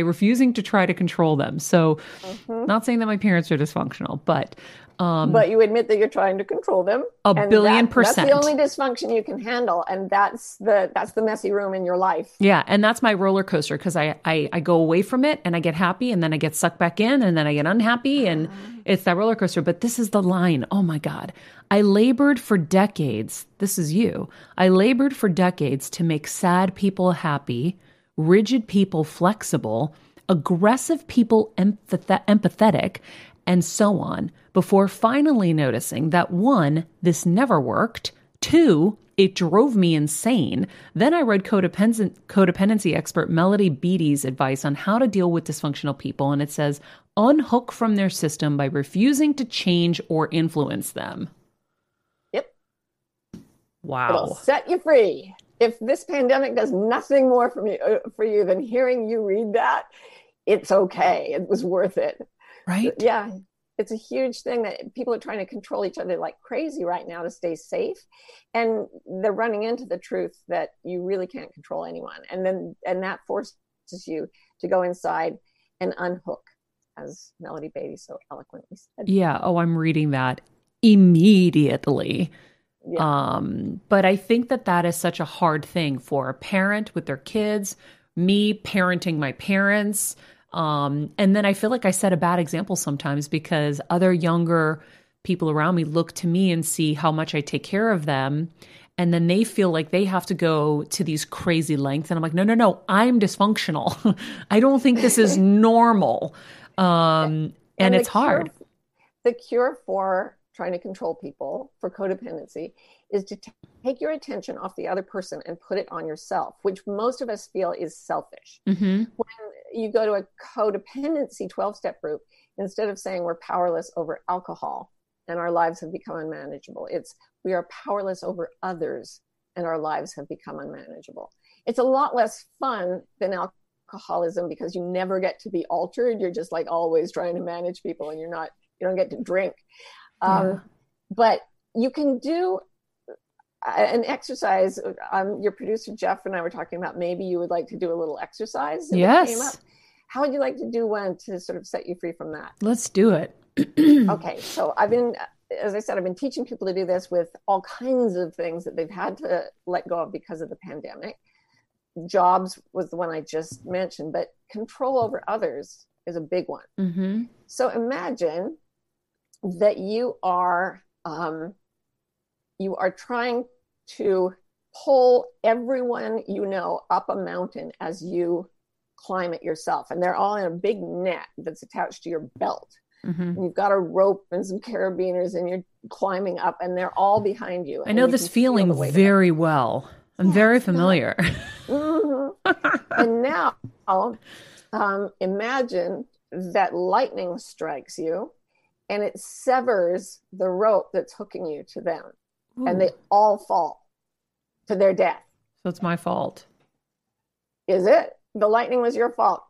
refusing to try to control them. So, not saying that my parents are dysfunctional, but you admit that you're trying to control them. A billion percent. That's the only dysfunction you can handle, and that's the messy room in your life. Yeah, and that's my roller coaster, because I go away from it and I get happy, and then I get sucked back in, and then I get unhappy, and it's that roller coaster. But this is the line. Oh my God. I labored for decades. This is you. I labored for decades to make sad people happy, rigid people flexible, aggressive people empathetic, and so on, before finally noticing that 1, this never worked, 2, it drove me insane. Then I read codependency expert Melody Beattie's advice on how to deal with dysfunctional people, and it says, unhook from their system by refusing to change or influence them. Wow. It'll set you free. If this pandemic does nothing more for you than hearing you read that, it's okay. It was worth it. Right? Yeah. It's a huge thing that people are trying to control each other like crazy right now to stay safe. And they're running into the truth that you really can't control anyone. And that forces you to go inside and unhook, as Melody Beattie so eloquently said. Yeah. Oh, I'm reading that immediately. Yeah. But I think that is such a hard thing for a parent with their kids, me parenting my parents. And then I feel like I set a bad example sometimes, because other younger people around me look to me and see how much I take care of them. And then they feel like they have to go to these crazy lengths. And I'm like, no, I'm dysfunctional. I don't think this is normal. And it's hard. The cure for trying to control people, for codependency, is to take your attention off the other person and put it on yourself, which most of us feel is selfish. Mm-hmm. When you go to a codependency 12-step group, instead of saying we're powerless over alcohol and our lives have become unmanageable, it's we are powerless over others and our lives have become unmanageable. It's a lot less fun than alcoholism, because you never get to be altered. You're just like always trying to manage people, and you don't get to drink. But you can do an exercise. Your producer, Jeff, and I were talking about maybe you would like to do a little exercise. Yes. Came up. How would you like to do one to sort of set you free from that? Let's do it. Okay. So as I said, I've been teaching people to do this with all kinds of things that they've had to let go of because of the pandemic. Jobs was the one I just mentioned, but control over others is a big one. Mm-hmm. So imagine that you are trying to pull everyone you know up a mountain as you climb it yourself, and they're all in a big net that's attached to your belt. Mm-hmm. And you've got a rope and some carabiners, and you're climbing up, and they're all behind you. I know this feeling very well. I'm very familiar. Mm-hmm. And now, imagine that lightning strikes you, and it severs the rope that's hooking you to them. Ooh. And they all fall to their death. So it's my fault. Is it? The lightning was your fault.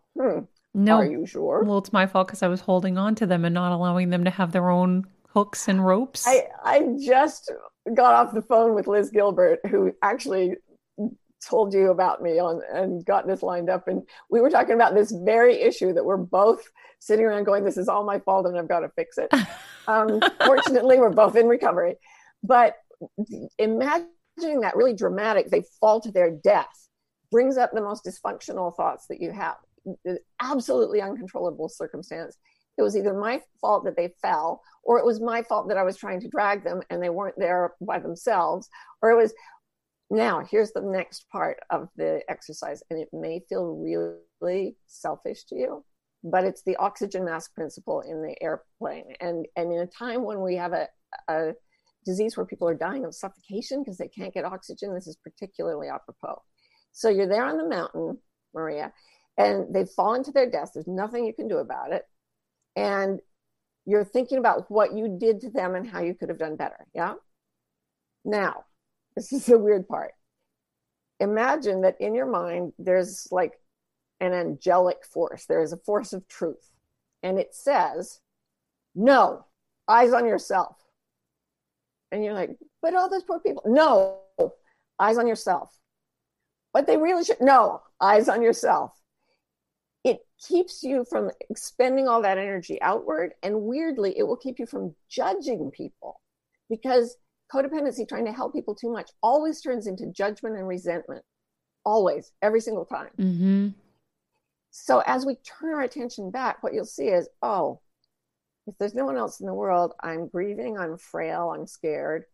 No. Are you sure? Well, it's my fault because I was holding on to them and not allowing them to have their own hooks and ropes? I just got off the phone with Liz Gilbert, who actually told you about me on and got this lined up. And we were talking about this very issue that we're both sitting around going, this is all my fault and I've got to fix it. Fortunately, we're both in recovery. But imagine that really dramatic, they fall to their death, brings up the most dysfunctional thoughts that you have. An absolutely uncontrollable circumstance. It was either my fault that they fell, or it was my fault that I was trying to drag them and they weren't there by themselves, or it was... Now, here's the next part of the exercise, and it may feel really selfish to you, but it's the oxygen mask principle in the airplane. And in a time when we have a disease where people are dying of suffocation because they can't get oxygen, this is particularly apropos. So you're there on the mountain, Maria, and they've fallen to their death. There's nothing you can do about it. And you're thinking about what you did to them and how you could have done better. Yeah. Now, this is the weird part. Imagine that in your mind, there's like an angelic force. There is a force of truth. And it says, no, eyes on yourself. And you're like, but all those poor people. No, eyes on yourself. But they really should. No, eyes on yourself. It keeps you from expending all that energy outward. And weirdly, it will keep you from judging people, because codependency, trying to help people too much, always turns into judgment and resentment. Always, every single time. Mm-hmm. So as we turn our attention back, what you'll see is, oh, if there's no one else in the world, I'm grieving, I'm frail, I'm scared.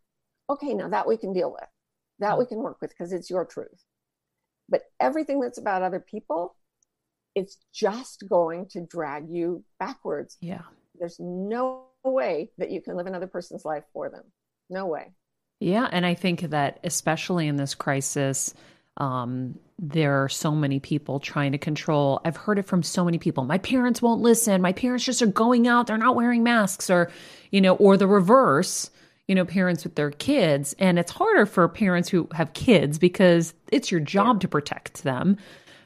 Okay, now that we can deal with. That we can work with, because it's your truth. But everything that's about other people, it's just going to drag you backwards. Yeah. There's no way that you can live another person's life for them. No way. Yeah. And I think that especially in this crisis, there are so many people trying to control. I've heard it from so many people. My parents won't listen. My parents just are going out. They're not wearing masks, or, you know, or the reverse, you know, parents with their kids. And it's harder for parents who have kids because it's your job to protect them.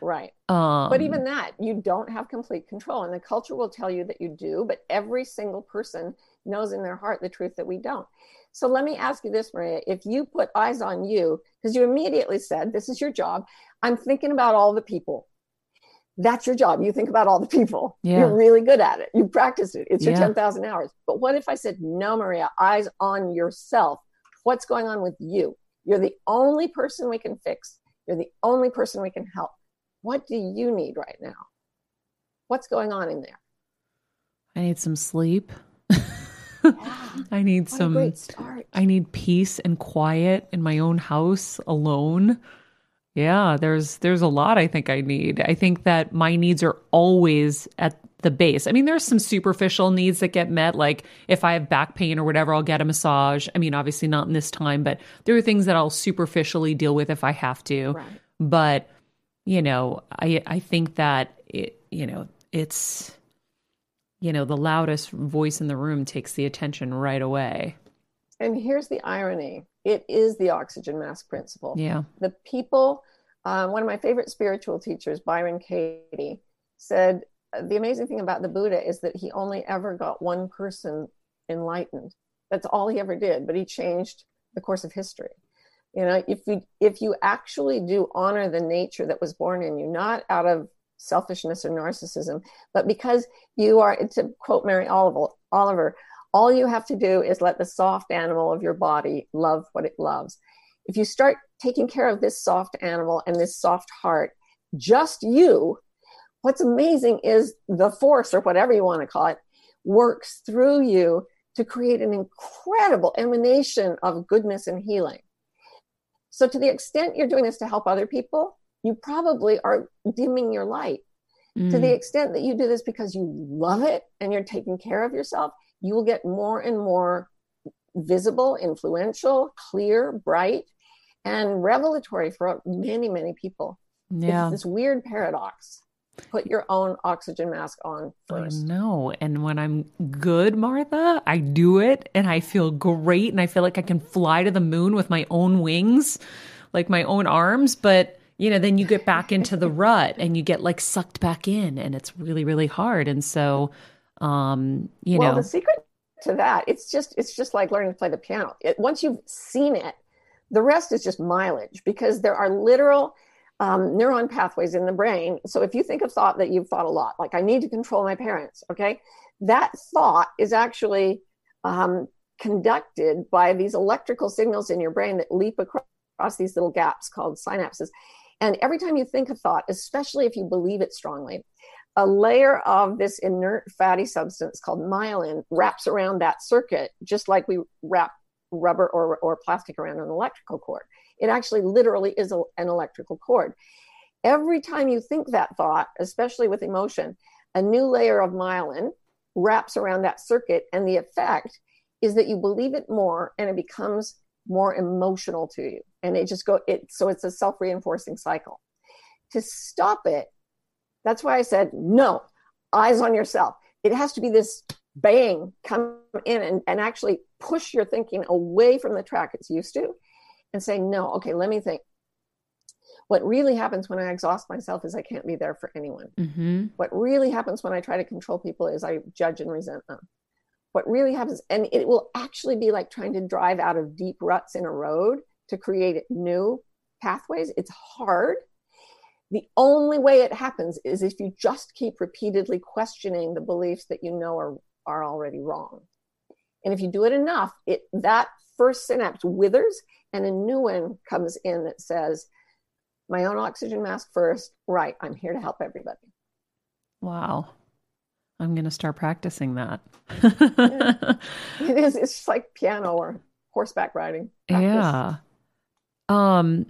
Right. But even that, you don't have complete control. And the culture will tell you that you do, but every single person knows in their heart the truth that we don't. So let me ask you this, Maria, if you put eyes on you, because you immediately said, this is your job. I'm thinking about all the people. That's your job. You think about all the people. Yeah. You're really good at it. You practiced it. It's your 10,000 hours. But what if I said, no, Maria, eyes on yourself. What's going on with you? You're the only person we can fix. You're the only person we can help. What do you need right now? What's going on in there? I need some sleep. Yeah. I need some, great start. I need peace and quiet in my own house alone. Yeah. There's a lot I think I need. I think that my needs are always at the base. I mean, there's some superficial needs that get met. Like if I have back pain or whatever, I'll get a massage. I mean, obviously not in this time, but there are things that I'll superficially deal with if I have to. Right. But you know, I think that it, you know, it's, you know, the loudest voice in the room takes the attention right away. And here's the irony. It is the oxygen mask principle. Yeah. The people, one of my favorite spiritual teachers, Byron Katie, said, the amazing thing about the Buddha is that he only ever got one person enlightened. That's all he ever did, but he changed the course of history. You know, if you actually do honor the nature that was born in you, not out of selfishness or narcissism, but because you are, to quote Mary Oliver, all you have to do is let the soft animal of your body love what it loves. If you start taking care of this soft animal and this soft heart, just you, what's amazing is the force, or whatever you want to call it, works through you to create an incredible emanation of goodness and healing. So to the extent you're doing this to help other people, you probably are dimming your light. To the extent that you do this because you love it and you're taking care of yourself, you will get more and more visible, influential, clear, bright, and revelatory for many, many people. Yeah. It's this weird paradox. Put your own oxygen mask on first. I know. And when I'm good, Martha, I do it and I feel great. And I feel like I can fly to the moon with my own wings, like my own arms. But you know, then you get back into the rut and you get like sucked back in, and it's really, really hard. And so, you know, the secret to that. It's just like learning to play the piano. Once you've seen it, the rest is just mileage, because there are literal neuron pathways in the brain. So if you think of thought that you've thought a lot, like I need to control my parents, okay? That thought is actually conducted by these electrical signals in your brain that leap across these little gaps called synapses. And every time you think a thought, especially if you believe it strongly, a layer of this inert fatty substance called myelin wraps around that circuit, just like we wrap rubber or plastic around an electrical cord. It actually literally is an electrical cord. Every time you think that thought, especially with emotion, a new layer of myelin wraps around that circuit. And the effect is that you believe it more and it becomes more emotional to you. And so it's a self-reinforcing cycle. To stop it, that's why I said, no, eyes on yourself. It has to be this bang, come in and actually push your thinking away from the track it's used to and say, no, okay, let me think. What really happens when I exhaust myself is I can't be there for anyone. Mm-hmm. What really happens when I try to control people is I judge and resent them. What really happens, and it will actually be like trying to drive out of deep ruts in a road to create new pathways. It's hard. The only way it happens is if you just keep repeatedly questioning the beliefs that you know are already wrong. And if you do it enough, that first synapse withers and a new one comes in that says, my own oxygen mask first, right? I'm here to help everybody. Wow. I'm going to start practicing that. Yeah. It is. It's just like piano or horseback riding practice. Yeah.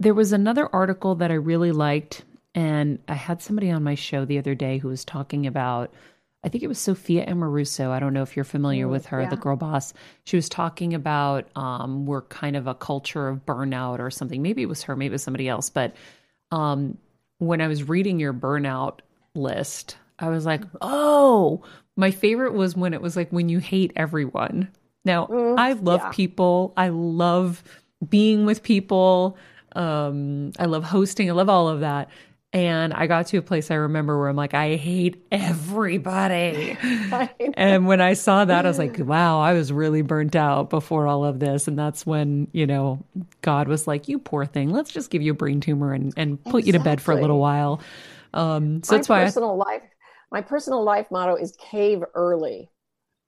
There was another article that I really liked, and I had somebody on my show the other day who was talking about, I think it was Sophia Amoruso. I don't know if you're familiar with her, yeah. The girl boss. She was talking about we're kind of a culture of burnout or something. Maybe it was her, maybe it was somebody else. But when I was reading your burnout list, I was like, oh, my favorite was when it was like when you hate everyone. Now, I love people. I love being with people. I love hosting. I love all of that. And I got to a place I remember where I'm like, I hate everybody. And when I saw that, I was like, wow, I was really burnt out before all of this. And that's when, God was like, you poor thing, let's just give you a brain tumor and put you to bed for a little while. My personal life motto is cave early.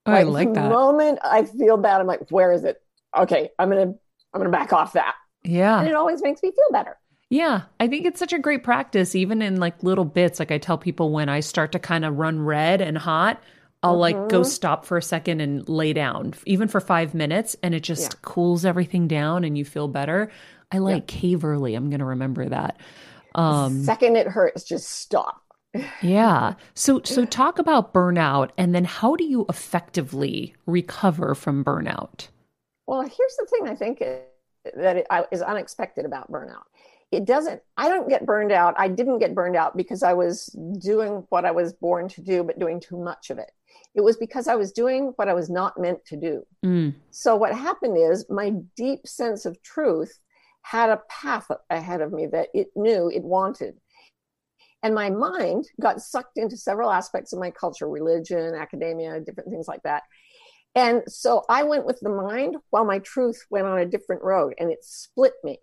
Oh, I like that. The moment I feel bad, I'm like, where is it? Okay. I'm going to back off that. Yeah. And it always makes me feel better. Yeah. I think it's such a great practice, even in like little bits. Like I tell people when I start to kind of run red and hot, I'll like go stop for a second and lay down, even for 5 minutes. And it just cools everything down and you feel better. I like cave early. I'm going to remember that. The second it hurts, just stop. Yeah. So talk about burnout, and then how do you effectively recover from burnout? Well, here's the thing I think is unexpected about burnout. I don't get burned out. I didn't get burned out because I was doing what I was born to do, but doing too much of it. It was because I was doing what I was not meant to do. Mm. So what happened is my deep sense of truth had a path ahead of me that it knew it wanted. And my mind got sucked into several aspects of my culture, religion, academia, different things like that. And so I went with the mind while my truth went on a different road, and it split me.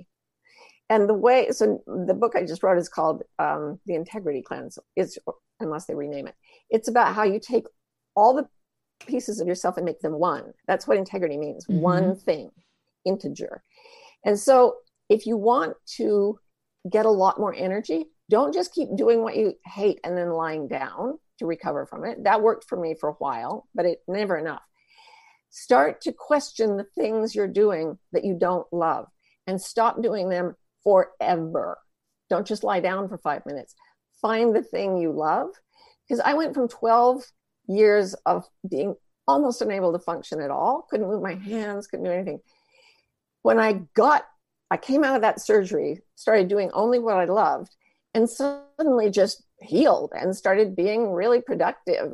And the book I just wrote is called The Integrity Cleanse, unless they rename it. It's about how you take all the pieces of yourself and make them one. That's what integrity means, one thing, integer. And so if you want to get a lot more energy, don't just keep doing what you hate and then lying down to recover from it. That worked for me for a while, but it's never enough. Start to question the things you're doing that you don't love and stop doing them forever. Don't just lie down for 5 minutes. Find the thing you love. Because I went from 12 years of being almost unable to function at all, couldn't move my hands, couldn't do anything. When I came out of that surgery, started doing only what I loved, and suddenly just healed and started being really productive.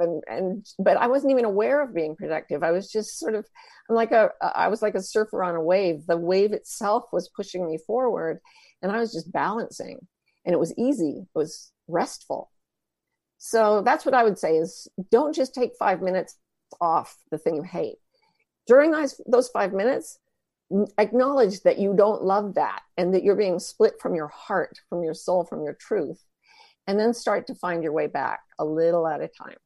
But I wasn't even aware of being productive. I was just sort of, I was like a surfer on a wave. The wave itself was pushing me forward and I was just balancing, and it was easy. It was restful. So that's what I would say is, don't just take 5 minutes off the thing you hate. During those 5 minutes, acknowledge that you don't love that and that you're being split from your heart, from your soul, from your truth, and then start to find your way back a little at a time.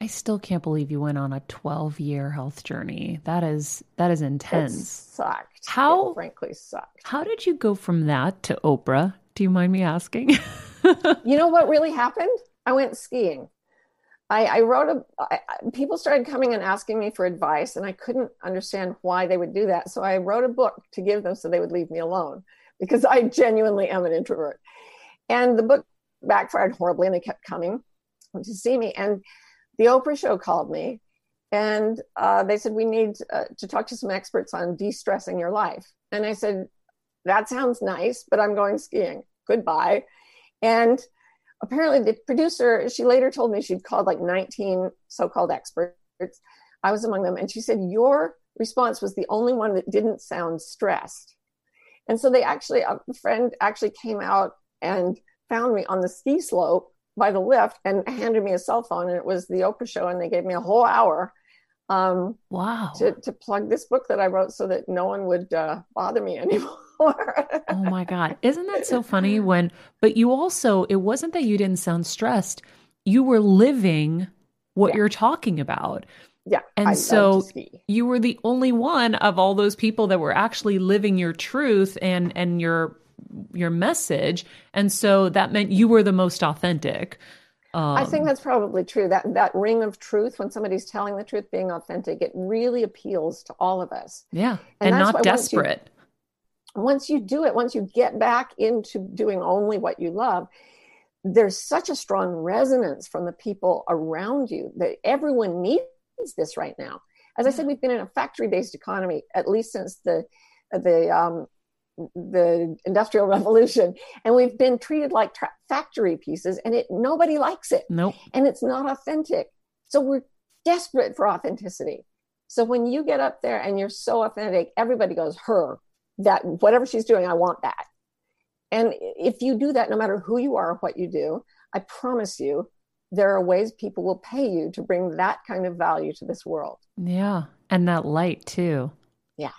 I still can't believe you went on a 12-year health journey. That is intense. It sucked. It frankly sucked. How did you go from that to Oprah? Do you mind me asking? You know what really happened? I went skiing. People started coming and asking me for advice, and I couldn't understand why they would do that. So I wrote a book to give them so they would leave me alone, because I genuinely am an introvert. And the book backfired horribly, and they kept coming to see me. And the Oprah show called me, and they said, we need to talk to some experts on de-stressing your life. And I said, that sounds nice, but I'm going skiing. Goodbye. And apparently the producer, she later told me she'd called like 19 so-called experts. I was among them. And she said, your response was the only one that didn't sound stressed. And so a friend actually came out and found me on the ski slope by the lift and handed me a cell phone. And it was the Oprah show. And they gave me a whole hour to plug this book that I wrote so that no one would bother me anymore. Oh my God. Isn't that so funny but you also, it wasn't that you didn't sound stressed. You were living what you're talking about. Yeah. And so you were the only one of all those people that were actually living your truth and your message. And so that meant you were the most authentic. I think that's probably true. That ring of truth, when somebody's telling the truth, being authentic, it really appeals to all of us. Yeah. And not desperate. Once you do it, once you get back into doing only what you love, there's such a strong resonance from the people around you that everyone needs this right now. As I said, we've been in a factory-based economy, at least since the Industrial Revolution. And we've been treated like factory pieces, and nobody likes it. Nope. And it's not authentic. So we're desperate for authenticity. So when you get up there and you're so authentic, everybody goes, her. That whatever she's doing, I want that. And if you do that, no matter who you are or what you do, I promise you, there are ways people will pay you to bring that kind of value to this world. Yeah. And that light too. Yeah.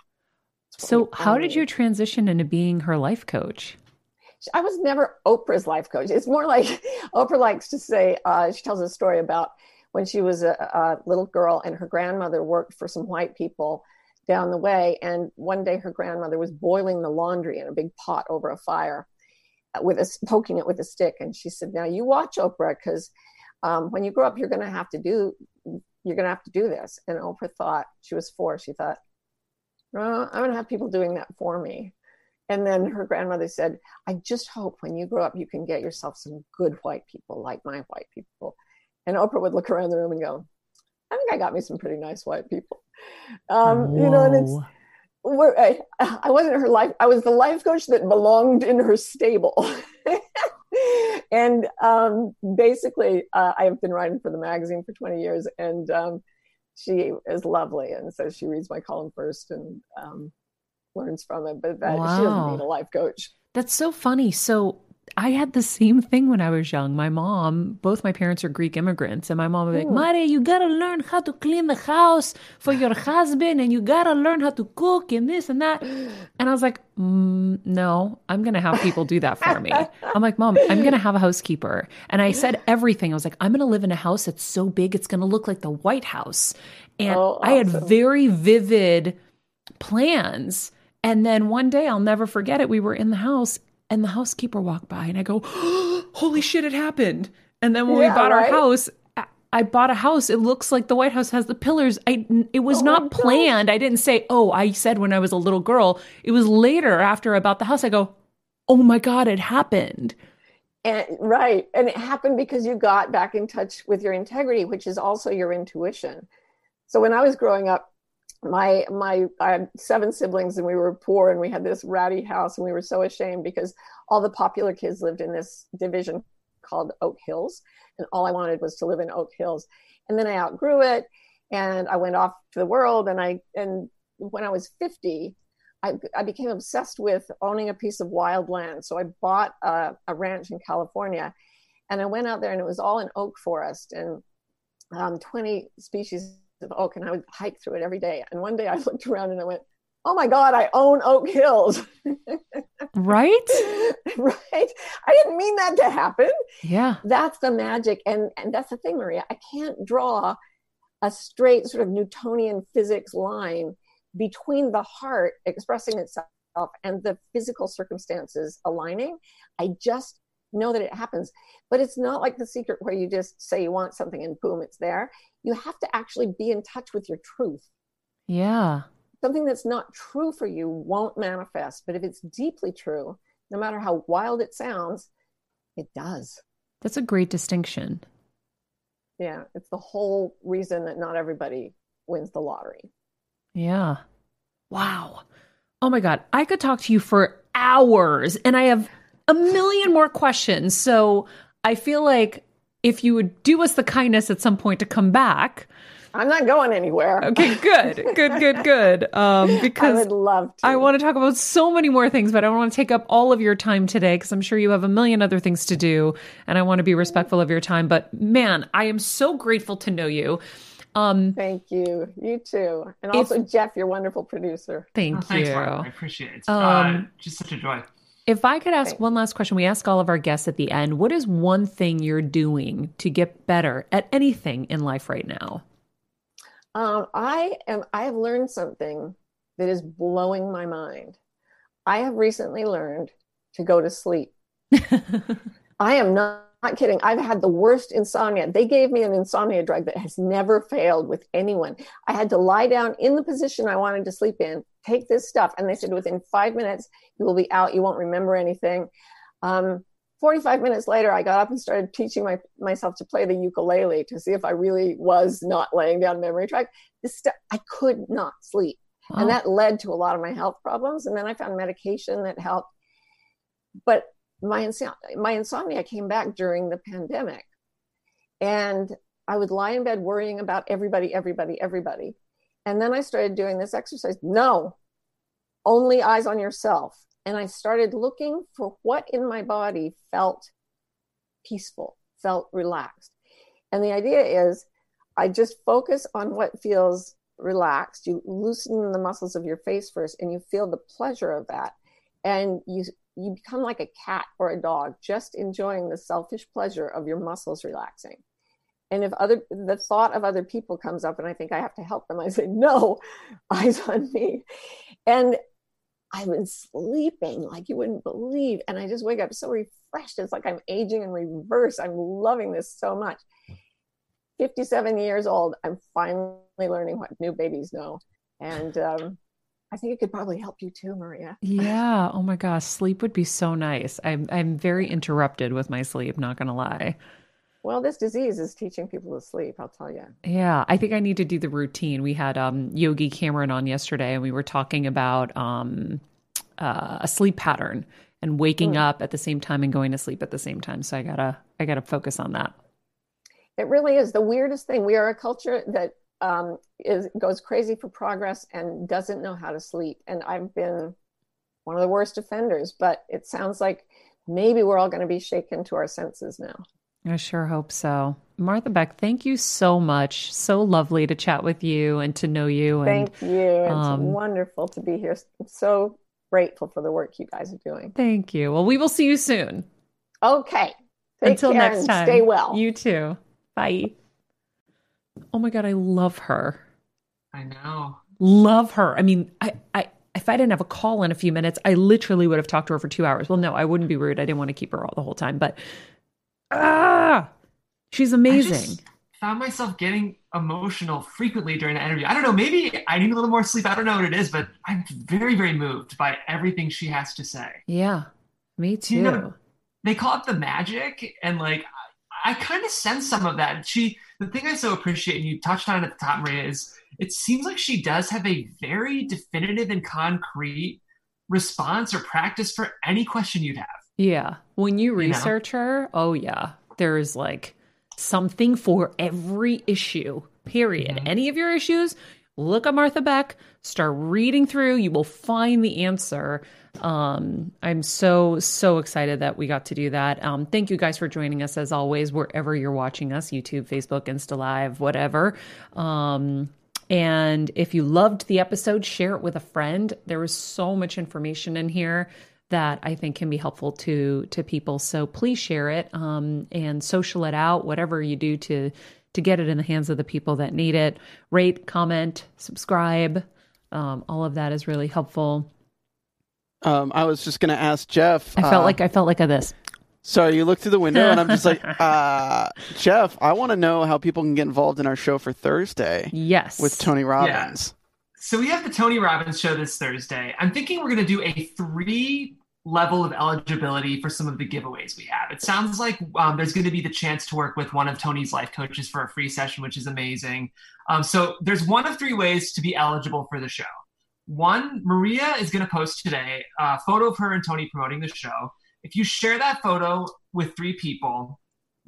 So how did you transition into being her life coach? I was never Oprah's life coach. It's more like Oprah likes to say, she tells a story about when she was a little girl and her grandmother worked for some white people down the way. And one day her grandmother was boiling the laundry in a big pot over a fire poking it with a stick. And she said, now you watch, Oprah, because when you grow up, you're going to have to do this. And Oprah thought, she was 4. She thought, I'm going to have people doing that for me. And then her grandmother said, I just hope when you grow up, you can get yourself some good white people like my white people. And Oprah would look around the room and go, I think I got me some pretty nice white people. You know, and I wasn't her life. I was the life coach that belonged in her stable. And basically, I have been writing for the magazine for 20 years, and she is lovely. And so she reads my column first and learns from it, but she doesn't need a life coach. That's so funny. So I had the same thing when I was young. My mom, both my parents are Greek immigrants, and my mom would be like, Mari, you got to learn how to clean the house for your husband, and you got to learn how to cook and this and that. And I was like, no, I'm going to have people do that for me. I'm like, Mom, I'm going to have a housekeeper. And I said everything. I was like, I'm going to live in a house that's so big, it's going to look like the White House. And I had very vivid plans. And then one day, I'll never forget it, we were in the house, and the housekeeper walked by, and I go, oh, holy shit, it happened. And then when we bought our house, I bought a house. It looks like the White House has the pillars. It was not planned. God. I didn't say, I said when I was a little girl. It was later after I bought the house. I go, oh my God, it happened. And it happened because you got back in touch with your integrity, which is also your intuition. So when I was growing up, I had 7 siblings, and we were poor, and we had this ratty house, and we were so ashamed because all the popular kids lived in this division called Oak Hills. And all I wanted was to live in Oak Hills. And then I outgrew it, and I went off to the world. And when I was 50, I became obsessed with owning a piece of wild land. So I bought a ranch in California, and I went out there, and it was all in oak forest and 20 species of Oak, and I would hike through it every day. And one day I looked around and I went, oh my God, I own Oak Hills. Right? Right. I didn't mean that to happen. Yeah. That's the magic. And that's the thing, Maria, I can't draw a straight sort of Newtonian physics line between the heart expressing itself and the physical circumstances aligning. I just know that it happens, but it's not like The Secret where you just say you want something and boom, it's there. You have to actually be in touch with your truth. Yeah. Something that's not true for you won't manifest, but if it's deeply true, no matter how wild it sounds, it does. That's a great distinction. Yeah. It's the whole reason that not everybody wins the lottery. Yeah. Wow. Oh my God. I could talk to you for hours and I have a million more questions. So I feel like if you would do us the kindness at some point to come back. I'm not going anywhere. Okay, good. Because I would love to. I want to talk about so many more things, but I don't want to take up all of your time today because I'm sure you have a million other things to do and I want to be respectful of your time. But man, I am so grateful to know you. Thank you. You too. And also Jeff, your wonderful producer. Thank you. Thanks, Martha. I appreciate it. It's just such a joy. If I could ask one last question, we ask all of our guests at the end, what is one thing you're doing to get better at anything in life right now? I have learned something that is blowing my mind. I have recently learned to go to sleep. I am not kidding. I've had the worst insomnia. They gave me an insomnia drug that has never failed with anyone. I had to lie down in the position I wanted to sleep in, take this stuff. And they said, within 5 minutes, you will be out. You won't remember anything. 45 minutes later, I got up and started teaching myself to play the ukulele to see if I really was not laying down memory track. This stuff, I could not sleep. Wow. And that led to a lot of my health problems. And then I found medication that helped. But my insomnia came back during the pandemic. And I would lie in bed worrying about everybody. And then I started doing this exercise. No, only eyes on yourself. And I started looking for what in my body felt peaceful, felt relaxed. And the idea is I just focus on what feels relaxed. You loosen the muscles of your face first and you feel the pleasure of that. And you become like a cat or a dog, just enjoying the selfish pleasure of your muscles relaxing. And if the thought of other people comes up and I think I have to help them, I say, no, eyes on me. And I've been sleeping like you wouldn't believe. And I just wake up so refreshed. It's like I'm aging in reverse. I'm loving this so much. 57 years old. I'm finally learning what new babies know. And I think it could probably help you too, Maria. Yeah. Oh my gosh. Sleep would be so nice. I'm very interrupted with my sleep. Not going to lie. Well, this disease is teaching people to sleep, I'll tell you. Yeah, I think I need to do the routine. We had Yogi Cameron on yesterday, and we were talking about a sleep pattern and waking up at the same time and going to sleep at the same time. So I gotta focus on that. It really is the weirdest thing. We are a culture that goes crazy for progress and doesn't know how to sleep. And I've been one of the worst offenders, but it sounds like maybe we're all going to be shaken to our senses now. I sure hope so. Martha Beck, thank you so much. So lovely to chat with you and to know you. Thank you. It's wonderful to be here. I'm so grateful for the work you guys are doing. Thank you. Well, we will see you soon. Okay. Until next time. Stay well. You too. Bye. Oh my God. I love her. I know. Love her. I mean, if I didn't have a call in a few minutes, I literally would have talked to her for 2 hours. Well, no, I wouldn't be rude. I didn't want to keep her all the whole time, but she's amazing. I just found myself getting emotional frequently during the interview. I don't know, maybe I need a little more sleep. I don't know what it is, but I'm very, very moved by everything she has to say. Yeah, me too. You know, they call it the magic, and like I kind of sense some of that. The thing I so appreciate, and you touched on it at the top, Maria, is it seems like she does have a very definitive and concrete response or practice for any question you'd have. Yeah. When you research her, oh yeah, there's like something for every issue, period. Mm-hmm. Any of your issues, look at Martha Beck, Start reading through. You will find the answer. I'm so excited that we got to do that. Thank you guys for joining us as always, wherever you're watching us, YouTube, Facebook, Insta Live, whatever. And if you loved the episode, share it with a friend. There was so much information in here that I think can be helpful to people. So please share it, and social it out, whatever you do to get it in the hands of the people that need it. Rate, comment, subscribe. All of that is really helpful. I was just going to ask Jeff. I felt like this. So you look through the window and I'm just like, Jeff, I want to know how people can get involved in our show for Thursday. Yes. With Tony Robbins. Yeah. So we have the Tony Robbins show this Thursday. I'm thinking we're going to do a 3 level of eligibility for some of the giveaways we have. It sounds like there's going to be the chance to work with one of Tony's life coaches for a free session, which is amazing. So there's one of 3 ways to be eligible for the show. One, Maria is going to post today a photo of her and Tony promoting the show. If you share that photo with 3 people,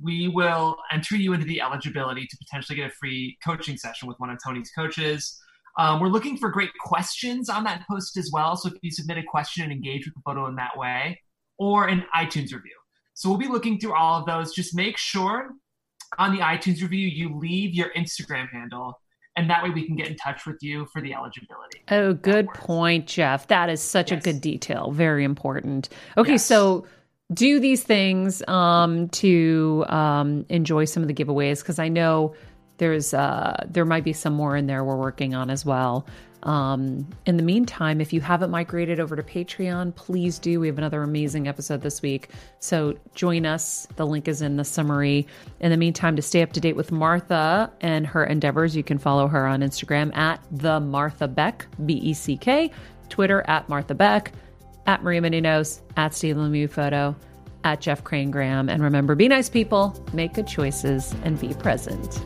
we will enter you into the eligibility to potentially get a free coaching session with one of Tony's coaches. We're looking for great questions on that post as well. So if you submit a question and engage with the photo in that way, or an iTunes review. So we'll be looking through all of those. Just make sure on the iTunes review, you leave your Instagram handle, and that way we can get in touch with you for the eligibility. Oh, good point, Jeff. That is such a good detail. Very important. Okay. Yes. So do these things, to, enjoy some of the giveaways. 'Cause I know there might be some more in there we're working on as well. In the meantime, if you haven't migrated over to Patreon, please do. We have another amazing episode this week. So join us. The link is in the summary. In the meantime, to stay up to date with Martha and her endeavors, you can follow her on Instagram at the Martha Beck, B-E-C-K, Twitter at Martha Beck, at Maria Menounos, at Steve Lemieux Photo, at Jeff Crane Graham. And remember, be nice people, make good choices, and be present.